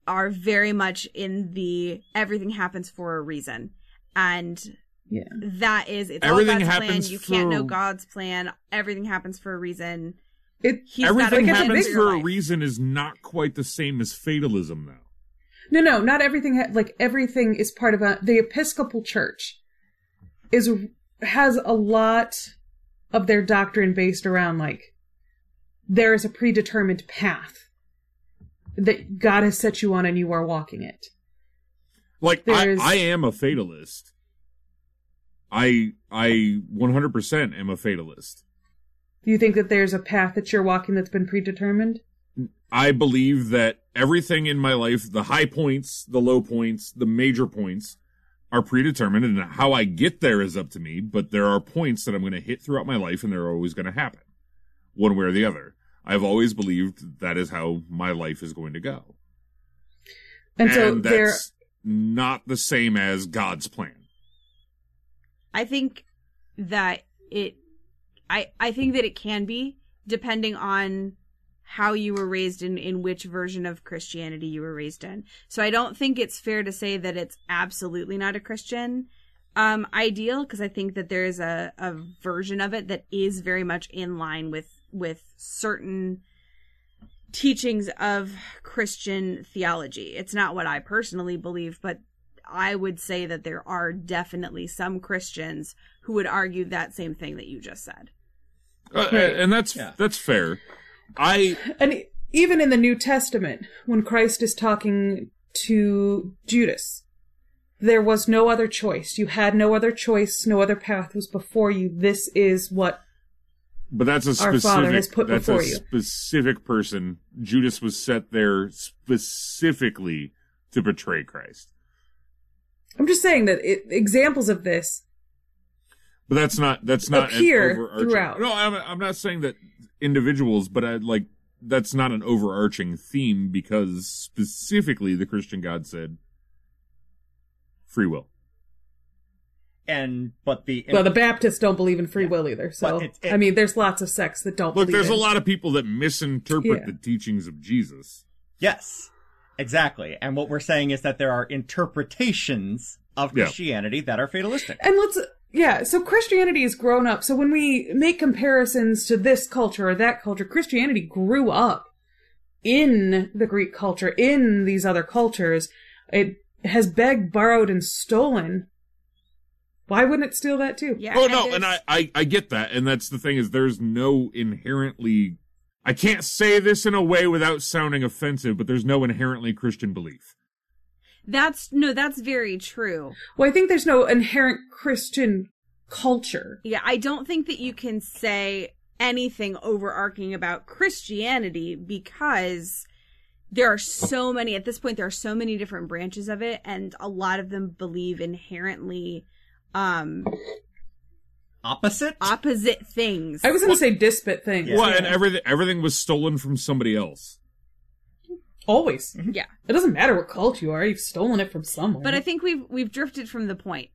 are very much in the everything happens for a reason. And yeah, that is, it's everything all God's happens plan. You can't know God's plan. Everything happens for a reason. Everything happens for a reason is not quite the same as fatalism, though. No, not everything. Everything is part of the Episcopal Church has a lot of their doctrine based around, there is a predetermined path that God has set you on and you are walking it. I am a fatalist. I 100% am a fatalist. Do you think that there's a path that you're walking that's been predetermined? I believe that everything in my life, the high points, the low points, the major points, are predetermined, and how I get there is up to me, but there are points that I'm going to hit throughout my life, and they're always going to happen, one way or the other. I've always believed that is how my life is going to go. And that's not the same as God's plan. I think that it can be, depending on how you were raised in which version of Christianity you were raised in. So I don't think it's fair to say that it's absolutely not a Christian ideal, because I think that there is a version of it that is very much in line with certain teachings of Christian theology. It's not what I personally believe, but I would say that there are definitely some Christians who would argue that same thing that you just said. And that's fair. And even in the New Testament, when Christ is talking to Judas, there was no other choice. You had no other choice. No other path was before you. This is what our Father has put before you. That's a specific person. Judas was set there specifically to betray Christ. I'm just saying that examples of this. But that's not appear an overarching throughout. No, I'm not saying that individuals, but that's not an overarching theme, because specifically the Christian God said free will. But the Baptists don't believe in free will either. So there's lots of sects that don't believe. There's a lot of people that misinterpret the teachings of Jesus. Yes. Exactly. And what we're saying is that there are interpretations of Christianity that are fatalistic. And so Christianity has grown up. So when we make comparisons to this culture or that culture, Christianity grew up in the Greek culture, in these other cultures. It has begged, borrowed, and stolen. Why wouldn't it steal that too? Yeah, oh, no, and I get that. And that's the thing, is there's no inherently... I can't say this in a way without sounding offensive, but there's no inherently Christian belief. That's very true. Well, I think there's no inherent Christian culture. Yeah, I don't think that you can say anything overarching about Christianity, because there are so many, at this point, there are so many different branches of it, and a lot of them believe inherently... Opposite things. I was going to say disparate things. Well, and everything was stolen from somebody else. Always. Mm-hmm. Yeah. It doesn't matter what cult you are. You've stolen it from someone. But I think we've drifted from the point,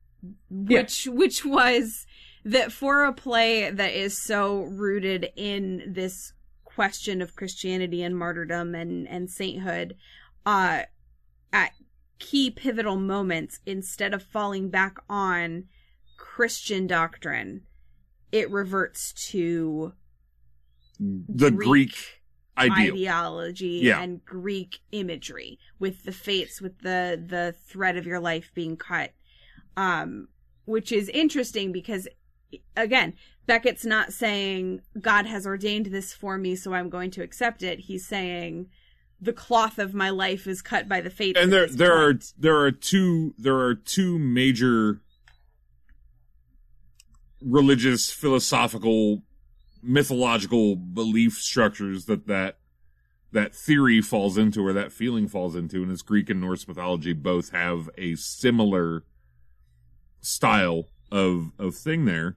which was that for a play that is so rooted in this question of Christianity and martyrdom and sainthood, at key pivotal moments, instead of falling back on Christian doctrine, it reverts to the Greek ideology and Greek imagery, with the fates, with the thread of your life being cut, which is interesting because, again, Beckett's not saying God has ordained this for me, so I'm going to accept it. He's saying the cloth of my life is cut by the fates. And there are two major religious, philosophical, mythological belief structures that theory falls into, or that feeling falls into, and it's Greek and Norse mythology. Both have a similar style of thing there.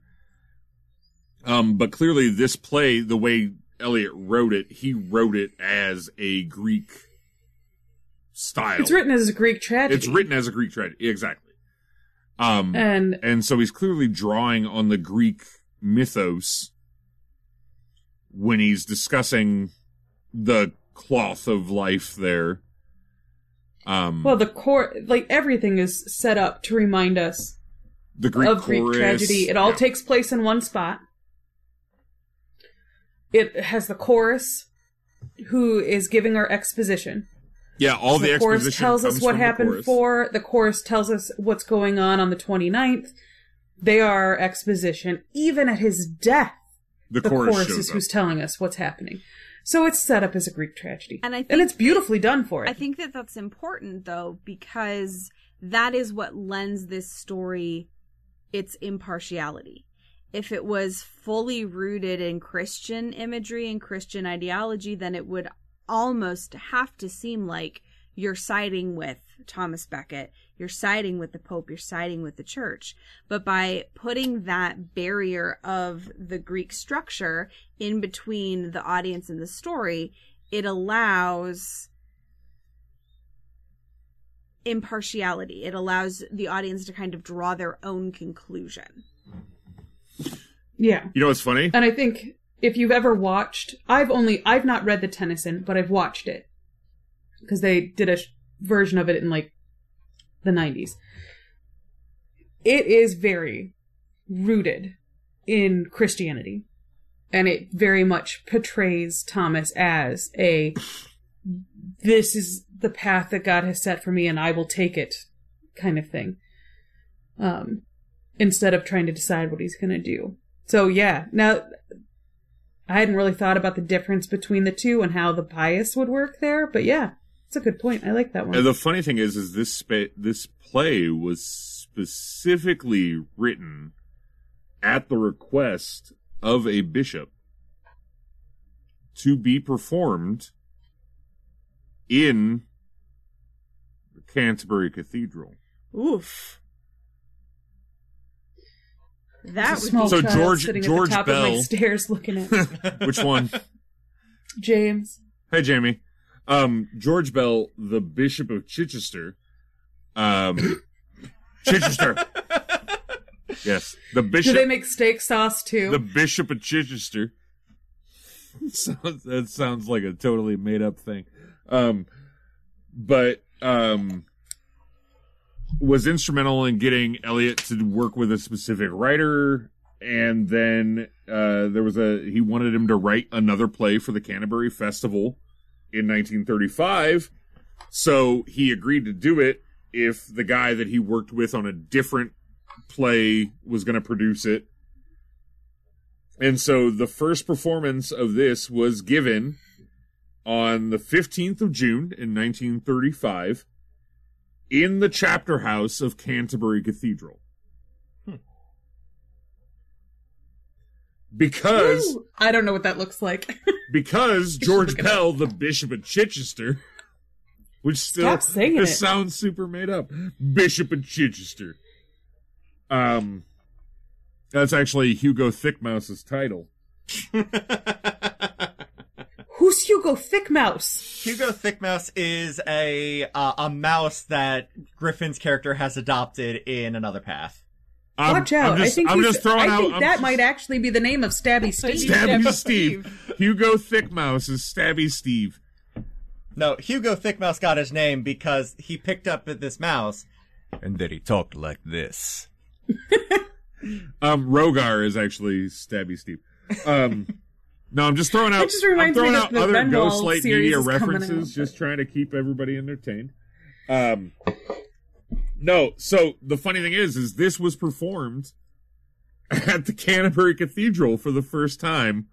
But clearly this play, the way Eliot wrote it, he wrote it as a Greek style. It's written as a Greek tragedy. It's written as a Greek tragedy, exactly. And so he's clearly drawing on the Greek mythos when he's discussing the cloth of life there. Well, the core, like, everything is set up to remind us the Greek of chorus, Greek tragedy. It all takes place in one spot. It has the chorus, who is giving our exposition. Yeah, all the exposition tells us what happened before. The chorus tells us what's going on the 29th. They are exposition. Even at his death, the chorus is who's telling us what's happening. So it's set up as a Greek tragedy. And, I think it's beautifully done for it. I think that that's important, though, because that is what lends this story its impartiality. If it was fully rooted in Christian imagery and Christian ideology, then it would almost have to seem like you're siding with Thomas Becket, you're siding with the Pope, you're siding with the church. But by putting that barrier of the Greek structure in between the audience and the story, it allows impartiality. It allows the audience to kind of draw their own conclusion. Yeah. You know what's funny? And I think if you've ever watched, I've not read the Tennyson, but I've watched it because they did a version of it in like the 90s. It is very rooted in Christianity, and it very much portrays Thomas as this is the path that God has set for me and I will take it kind of thing. Instead of trying to decide what he's going to do. So, yeah. Now, I hadn't really thought about the difference between the two and how the bias would work there, but yeah, it's a good point. I like that one. And the funny thing is this play was specifically written at the request of a bishop to be performed in the Canterbury Cathedral. Oof. That was so George at the top Bell of my stairs looking at me. Which one? James. Hey, Jamie. George Bell, the Bishop of Chichester. Chichester. Yes, the bishop. Do they make steak sauce too? The Bishop of Chichester. So that sounds like a totally made-up thing, but was instrumental in getting Eliot to work with a specific writer, and then he wanted him to write another play for the Canterbury Festival in 1935, so he agreed to do it if the guy that he worked with on a different play was going to produce it. And so the first performance of this was given on the 15th of June in 1935, in the chapter house of Canterbury Cathedral. Because... Ooh, I don't know what that looks like. Because George Bell, the Bishop of Chichester, which still... Stop saying it. Sounds super made up. Bishop of Chichester. That's actually Hugo Thickmouse's title. Who's Hugo Thickmouse? Hugo Thickmouse is a mouse that Griffin's character has adopted in Another Path. Watch out! I think that might actually be the name of Stabby Steve. Stabby Steve. Hugo Thickmouse is Stabby Steve. No, Hugo Thickmouse got his name because he picked up this mouse, and then he talked like this. Rogar is actually Stabby Steve. No, I'm just throwing out. I'm throwing out other Ghostlight Media references, just trying to keep everybody entertained. No, so the funny thing is this was performed at the Canterbury Cathedral for the first time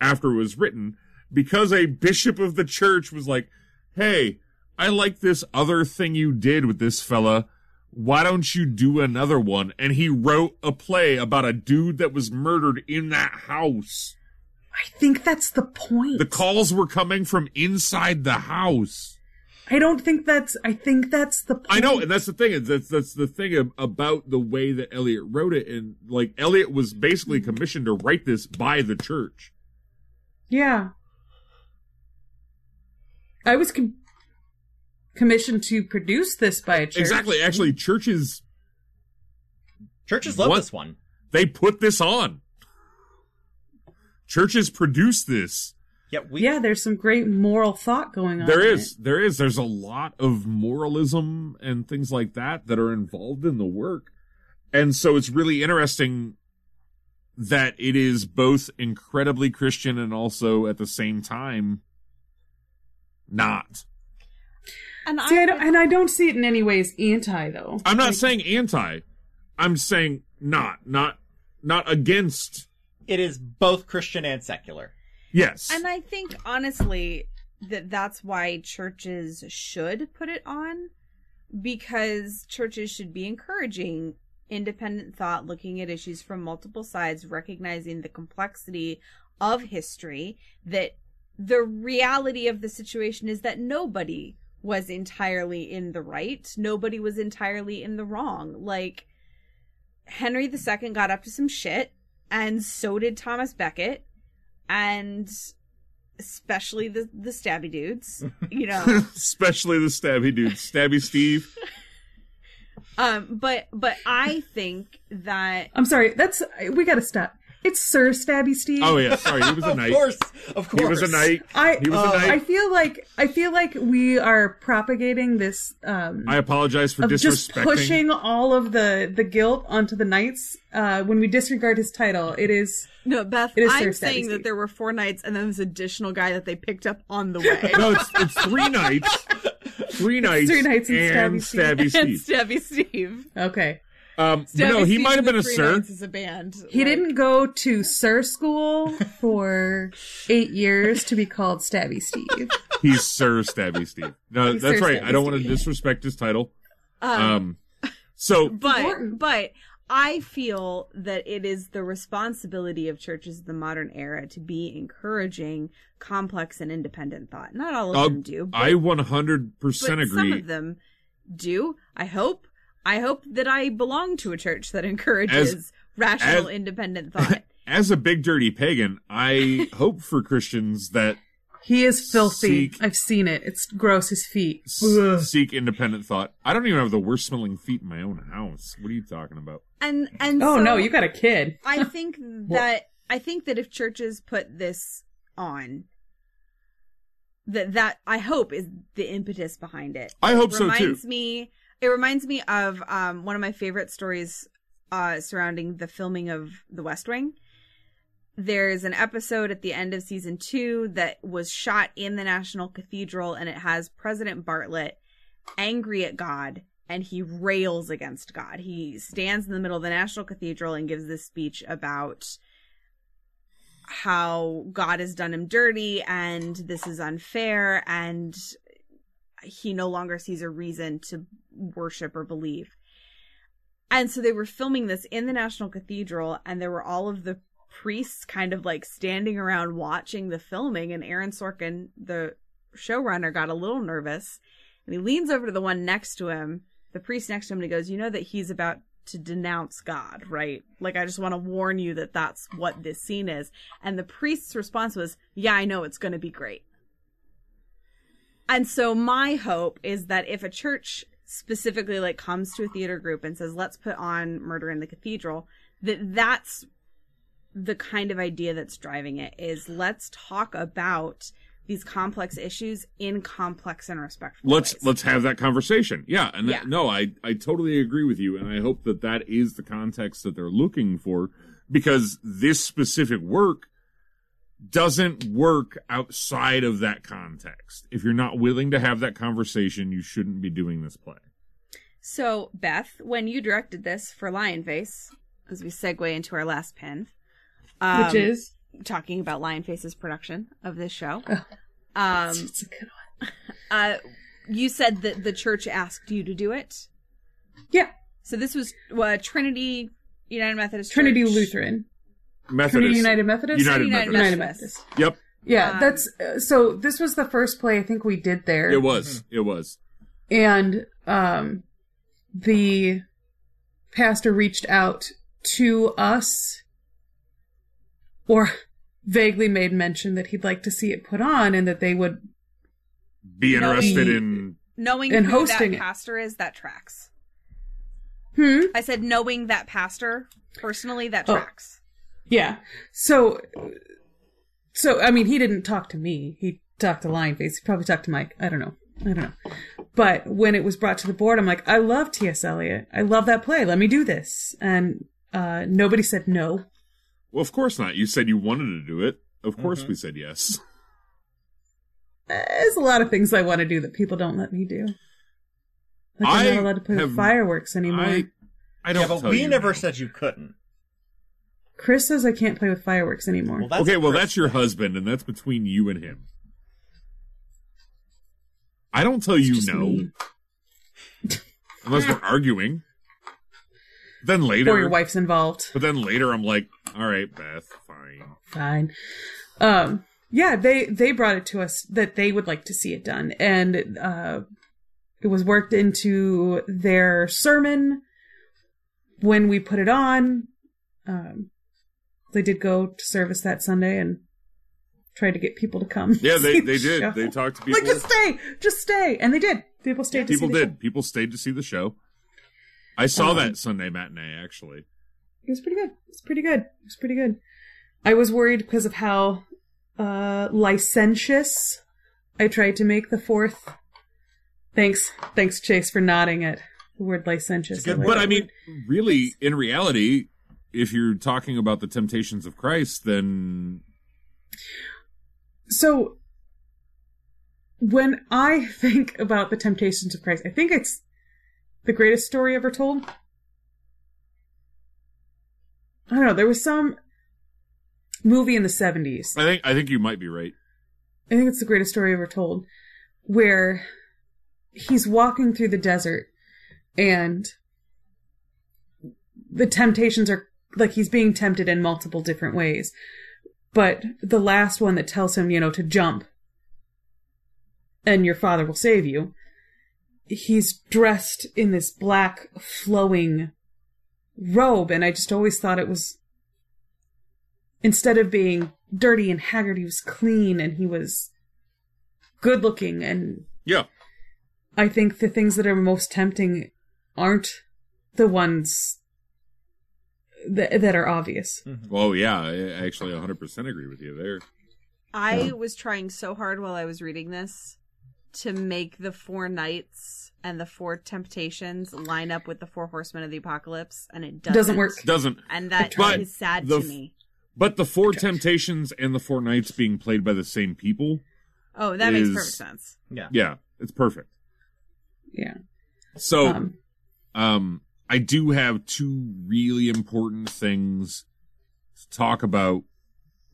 after it was written, because a bishop of the church was like, "Hey, I like this other thing you did with this fella. Why don't you do another one?" And he wrote a play about a dude that was murdered in that house. I think that's the point. The calls were coming from inside the house. I think that's the point. I know, and that's the thing. That's the thing about the way that Eliot wrote it. And, like, Eliot was basically commissioned to write this by the church. Yeah. I was commissioned to produce this by a church. Exactly. Actually, churches love this one. They put this on. Churches produce this. Yeah, there's some great moral thought going on. There is. There's a lot of moralism and things like that that are involved in the work. And so it's really interesting that it is both incredibly Christian and also at the same time not. And I don't see it in any way as anti, though. I'm not saying anti. I'm saying not against. It is both Christian and secular. Yes. And I think, honestly, that's why churches should put it on, because churches should be encouraging independent thought, looking at issues from multiple sides, recognizing the complexity of history, that the reality of the situation is that nobody was entirely in the right. Nobody was entirely in the wrong. Like, Henry II got up to some shit, and so did Thomas Becket. And especially the stabby dudes, you know. Especially the stabby dudes. Stabby Steve. But I think that... I'm sorry, we gotta stop. It's Sir Stabby Steve. Oh, yeah, sorry, he was a knight. Of course. He was a knight. I feel like we are propagating this... I apologize for disrespecting. Just pushing all of the guilt onto the knights when we disregard his title. It is... No, Beth, it is I'm Sir saying Steve. That there were four knights and then this additional guy that they picked up on the way. No, it's three knights. Three knights and Stabby Steve. Okay. No, he might have been a sir. Is a band. He didn't go to sir school for 8 years to be called Stabby Steve. He's Sir Stabby Steve. No, he's that's sir right. Stabby I don't Steve. Want to disrespect his title. But I feel that it is the responsibility of churches of the modern era to be encouraging complex and independent thought. Not all of them do. But, I 100% agree. Some of them do. I hope that I belong to a church that encourages rational, independent thought. As a big, dirty pagan, I hope for Christians that... He is filthy. I've seen it. It's gross, his feet. Seek independent thought. I don't even have the worst smelling feet in my own house. What are you talking about? And oh, so no, you got a kid. I think that if churches put this on... That I hope is the impetus behind it. I hope so, too. It reminds me of one of my favorite stories surrounding the filming of The West Wing. There's an episode at the end of season 2 that was shot in the National Cathedral, and it has President Bartlett angry at God, and he rails against God. He stands in the middle of the National Cathedral and gives this speech about how God has done him dirty, and this is unfair, and he no longer sees a reason to worship or believe. And so they were filming this in the National Cathedral, and there were all of the priests kind of like standing around watching the filming, and Aaron Sorkin, the showrunner, got a little nervous, and he leans over to the one next to him, the priest next to him, and he goes, you know that he's about to denounce God, right? Like, I just want to warn you that that's what this scene is. And the priest's response was, yeah, I know, it's going to be great. And so my hope is that if a church specifically like comes to a theater group and says, let's put on Murder in the Cathedral, that's the kind of idea that's driving it, is let's talk about these complex issues in complex and respectful ways. Let's have that conversation. Yeah. And yeah. No, I totally agree with you. And I hope that is the context that they're looking for, because this specific work doesn't work outside of that context. If you're not willing to have that conversation, you shouldn't be doing this play. So, Beth, when you directed this for Lionface, as we segue into our last pin, which is talking about Lionface's production of this show, it's a good one. You said that the church asked you to do it. Yeah. So this was Trinity United Methodist. Trinity Church. Lutheran. Methodist. Trinity United Methodist? United Methodist. Yep. Yeah, that's... so this was the first play I think we did there. It was. Mm-hmm. It was. And the pastor reached out to us, or vaguely made mention that he'd like to see it put on and that they would be interested in knowing who hosting that pastor is. That tracks. I said knowing that pastor personally, that tracks. Yeah. So I mean, he didn't talk to me. He talked to Lionface. He probably talked to Mike. I don't know. But when it was brought to the board, I'm like, I love T.S. Eliot. I love that play. Let me do this. And nobody said no. Well, of course not. You said you wanted to do it. Of course we said yes. There's a lot of things I want to do that people don't let me do. Like I'm not allowed to play with fireworks anymore. I don't. Yeah, but we never said you couldn't. Chris says I can't play with fireworks anymore. Well, okay, well, that's your husband, and that's between you and him. I don't tell you no. Unless we're arguing. Then later. Or your wife's involved. But then later I'm like, all right, Beth, fine. Yeah, they brought it to us that they would like to see it done. And it was worked into their sermon when we put it on. They did go to service that Sunday and tried to get people to come. Yeah, they did. Show. They talked to people. Like, just stay. And they did. People stayed to see the show. People stayed to see the show. I saw that Sunday matinee, actually. It was pretty good. I was worried because of how licentious I tried to make the fourth. Thanks, Chase, for nodding at the word licentious. But I mean, really, in reality, if you're talking about the temptations of Christ, then... So, when I think about the temptations of Christ, I think it's the greatest story ever told. I don't know. There was some movie in the 70s. I think you might be right. I think it's the greatest story ever told, where he's walking through the desert and the temptations are like he's being tempted in multiple different ways. But the last one that tells him, you know, to jump and your father will save you, he's dressed in this black flowing robe. And I just always thought it was, instead of being dirty and haggard, he was clean and he was good looking. And yeah, I think the things that are most tempting aren't the ones that are obvious. Well, yeah, I actually 100% agree with you there. I was trying so hard while I was reading this to make the four knights and the four temptations line up with the four horsemen of the apocalypse, and it doesn't work. And that is sad to me. But the four temptations and the four knights being played by the same people. Oh, that makes perfect sense. Yeah. Yeah, it's perfect. Yeah. So, I do have two really important things to talk about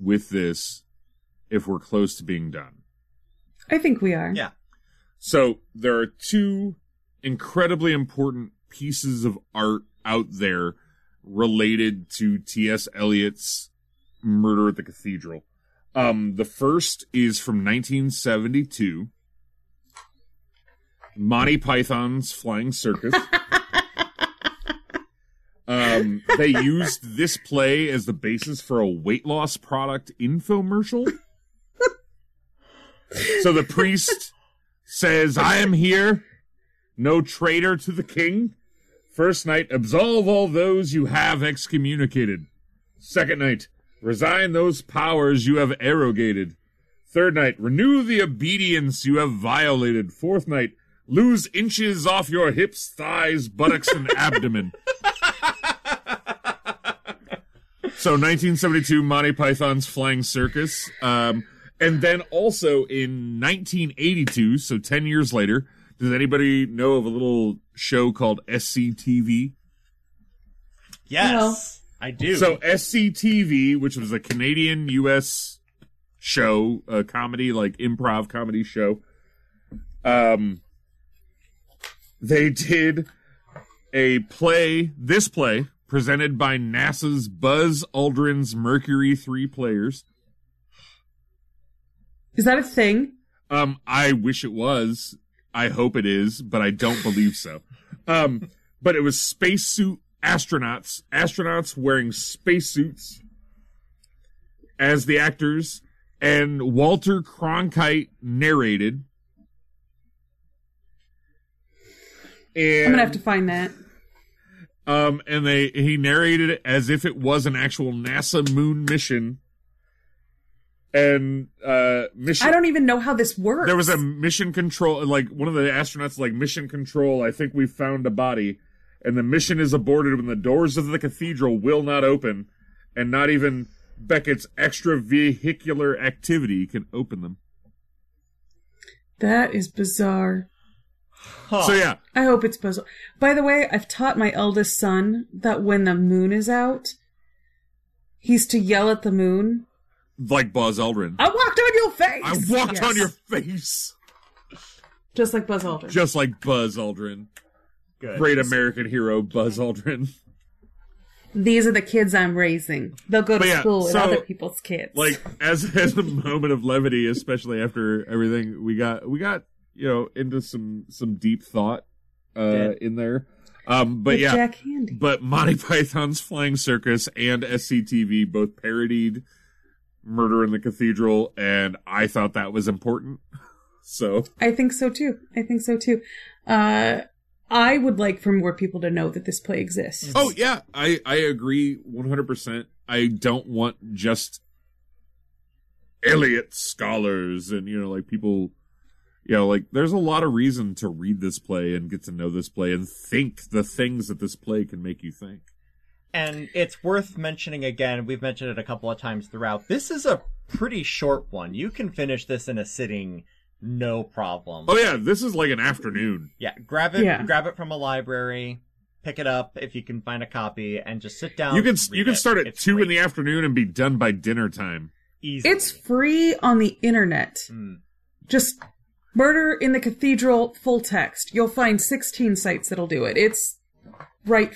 with this if we're close to being done. I think we are. Yeah. So there are two incredibly important pieces of art out there related to T.S. Eliot's Murder at the Cathedral. The first is from 1972, Monty Python's Flying Circus. They used this play as the basis for a weight loss product infomercial. So the priest says, I am here, no traitor to the king. First night, absolve all those you have excommunicated. Second night, resign those powers you have arrogated. Third night, renew the obedience you have violated. Fourth night, lose inches off your hips, thighs, buttocks, and abdomen. So 1972, Monty Python's Flying Circus. And then also in 1982, so 10 years later, does anybody know of a little show called SCTV? Yes, no. I do. So SCTV, which was a Canadian-U.S. show, a comedy, like improv comedy show, they did a play, this play, presented by NASA's Buzz Aldrin's Mercury 3 players. Is that a thing? I wish it was. I hope it is, but I don't believe so. But it was spacesuit astronauts wearing spacesuits as the actors, and Walter Cronkite narrated. And I'm gonna have to find that. And he narrated it as if it was an actual NASA moon mission. And mission. I don't even know how this works. There was a mission control, like one of the astronauts, like mission control. I think we found a body, and the mission is aborted when the doors of the cathedral will not open, and not even Beckett's extravehicular activity can open them. That is bizarre. Huh. So yeah, I hope it's bizarre. By the way, I've taught my eldest son that when the moon is out, he's to yell at the moon. Like Buzz Aldrin. I walked on your face! I walked on your face! Just like Buzz Aldrin. Just like Buzz Aldrin. Good. Great American hero, Buzz Aldrin. These are the kids I'm raising. They'll go to school with other people's kids. Like, as a moment of levity, especially after everything, we got into some deep thought in there. But with Jack Handy. But Monty Python's Flying Circus and SCTV both parodied Murder in the Cathedral, and I thought that was important. So I think so too. I would like for more people to know that this play exists. Oh yeah, I agree 100%. I don't want just Eliot scholars and people. There's a lot of reason to read this play and get to know this play and think the things that this play can make you think. And it's worth mentioning again, we've mentioned it a couple of times throughout, this is a pretty short one. You can finish this in a sitting, no problem. Oh yeah, this is like an afternoon. Yeah, grab it from a library, pick it up if you can find a copy, and just sit down. You can start at 2 in the afternoon and be done by dinner time. Easy. It's free on the internet. Mm. Just Murder in the Cathedral full text. You'll find 16 sites that'll do it. It's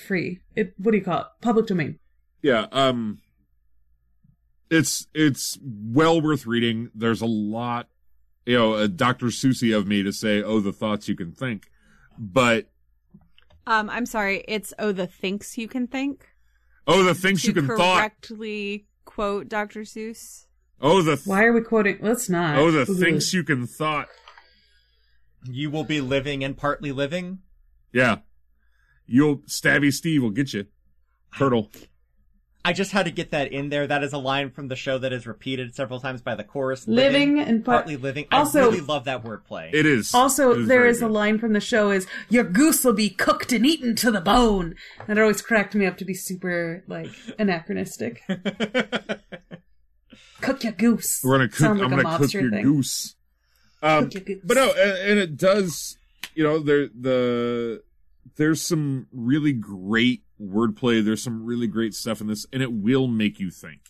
free. It, what do you call it? Public domain. Yeah. It's well worth reading. There's a lot, a Dr. Seuss-y of me to say, oh, the thoughts you can think. But. I'm sorry. It's, oh, the thinks you can think. Oh, the thinks you can thought. Correctly quote Dr. Seuss. Oh, the. Why are we quoting? Let's not. Oh, the thinks you can thought. You will be living and partly living. Yeah. Stabby Steve will get you. Turtle. I just had to get that in there. That is a line from the show that is repeated several times by the chorus. Living and partly living. Also, I really love that wordplay. It is. Also, there is a line from the show is, your goose will be cooked and eaten to the bone. And it always cracked me up to be super, anachronistic. Cook your goose. I'm going to cook your goose. Cook your goose. But no, and it does, there's some really great wordplay. There's some really great stuff in this, and it will make you think.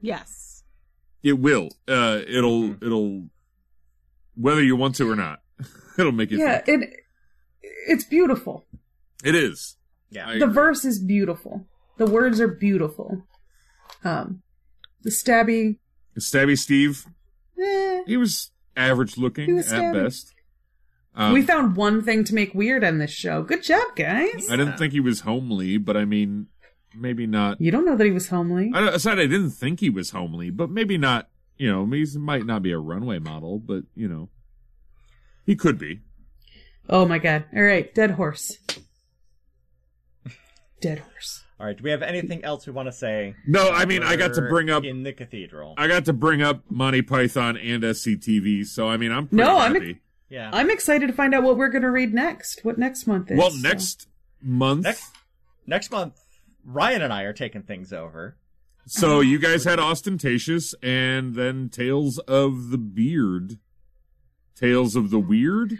Yes, it will. It'll, whether you want to or not, it'll make you think. Yeah, it's beautiful. It is. Yeah, the verse is beautiful. The words are beautiful. The stabby Steve. He was average looking at best. We found one thing to make weird on this show. Good job, guys. I didn't think he was homely, but I mean, maybe not. You don't know that he was homely. I didn't think he was homely, but maybe not. He might not be a runway model, but, he could be. Oh, my God. All right. Dead horse. Dead horse. All right. Do we have anything else we want to say? No, I mean, I got to bring up in the cathedral. I got to bring up Monty Python and SCTV. So, I mean, I'm pretty happy. Yeah. I'm excited to find out what we're going to read next. What next month is. Well, next month. Next month, Ryan and I are taking things over. So you guys had Ostentatious and then Tales of the Beard. Tales of the Weird?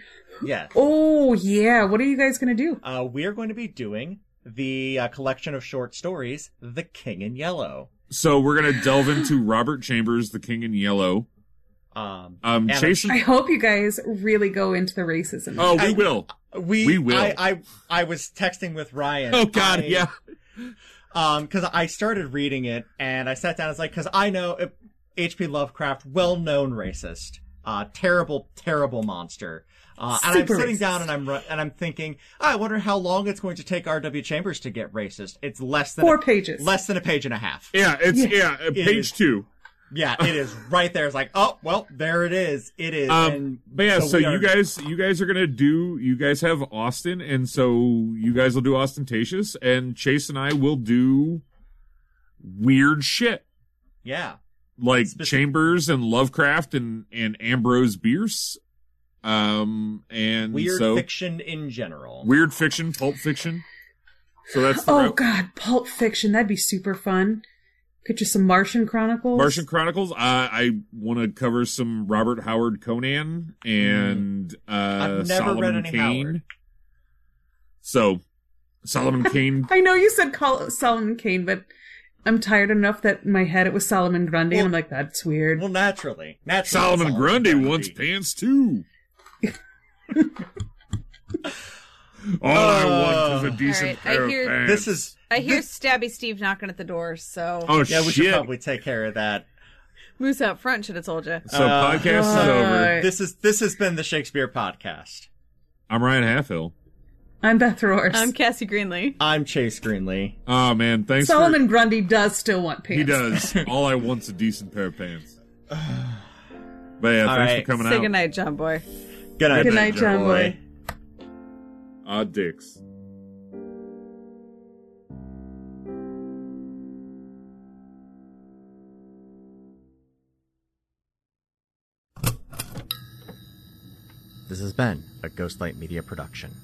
Yes. Oh, yeah. What are you guys going to do? We're going to be doing the collection of short stories, The King in Yellow. So we're going to delve into Robert Chambers' The King in Yellow. I hope you guys really go into the racism. Oh, we will. We will. I was texting with Ryan. Oh God, yeah. Because I started reading it and I sat down. I was like, because I know H.P. Lovecraft, well-known racist, terrible, terrible monster. And I'm sitting down and I'm thinking, I wonder how long it's going to take R.W. Chambers to get racist. It's less than 4 pages, less than a page and a half. Yeah, it's page 2. Yeah, it is right there. It's like, oh, well, there it is. It is. But yeah, so you guys are gonna do. You guys have Austin, and so you guys will do Ostentatious, and Chase and I will do weird shit. Yeah, like Chambers and Lovecraft and Ambrose Bierce. And weird fiction in general. Weird fiction, Pulp Fiction. So that's the route. God, Pulp Fiction. That'd be super fun. Could you some Martian Chronicles? Martian Chronicles. I want to cover some Robert Howard Conan and I've never Solomon read any Kane. Howard. So Solomon Kane. I know you said Solomon Kane, but I'm tired enough that in my head it was Solomon Grundy, and I'm like, that's weird. Well, naturally Solomon Grundy wants pants too. All I want is a decent pair of pants. I hear Stabby Steve knocking at the door, so... Oh, yeah, we should probably take care of that. Moose out front should have told you. So, podcast is over. This has been the Shakespeare Podcast. I'm Ryan Halfo. I'm Beth Roars. I'm Cassie Greenlee. I'm Chase Greenlee. Oh, man, thanks Solomon Grundy does still want pants. He does. All I want's a decent pair of pants. But yeah, thanks for coming out. Say goodnight, John Boy. Good night, John Boy. Odd dicks. This has been a Ghostlight Media production.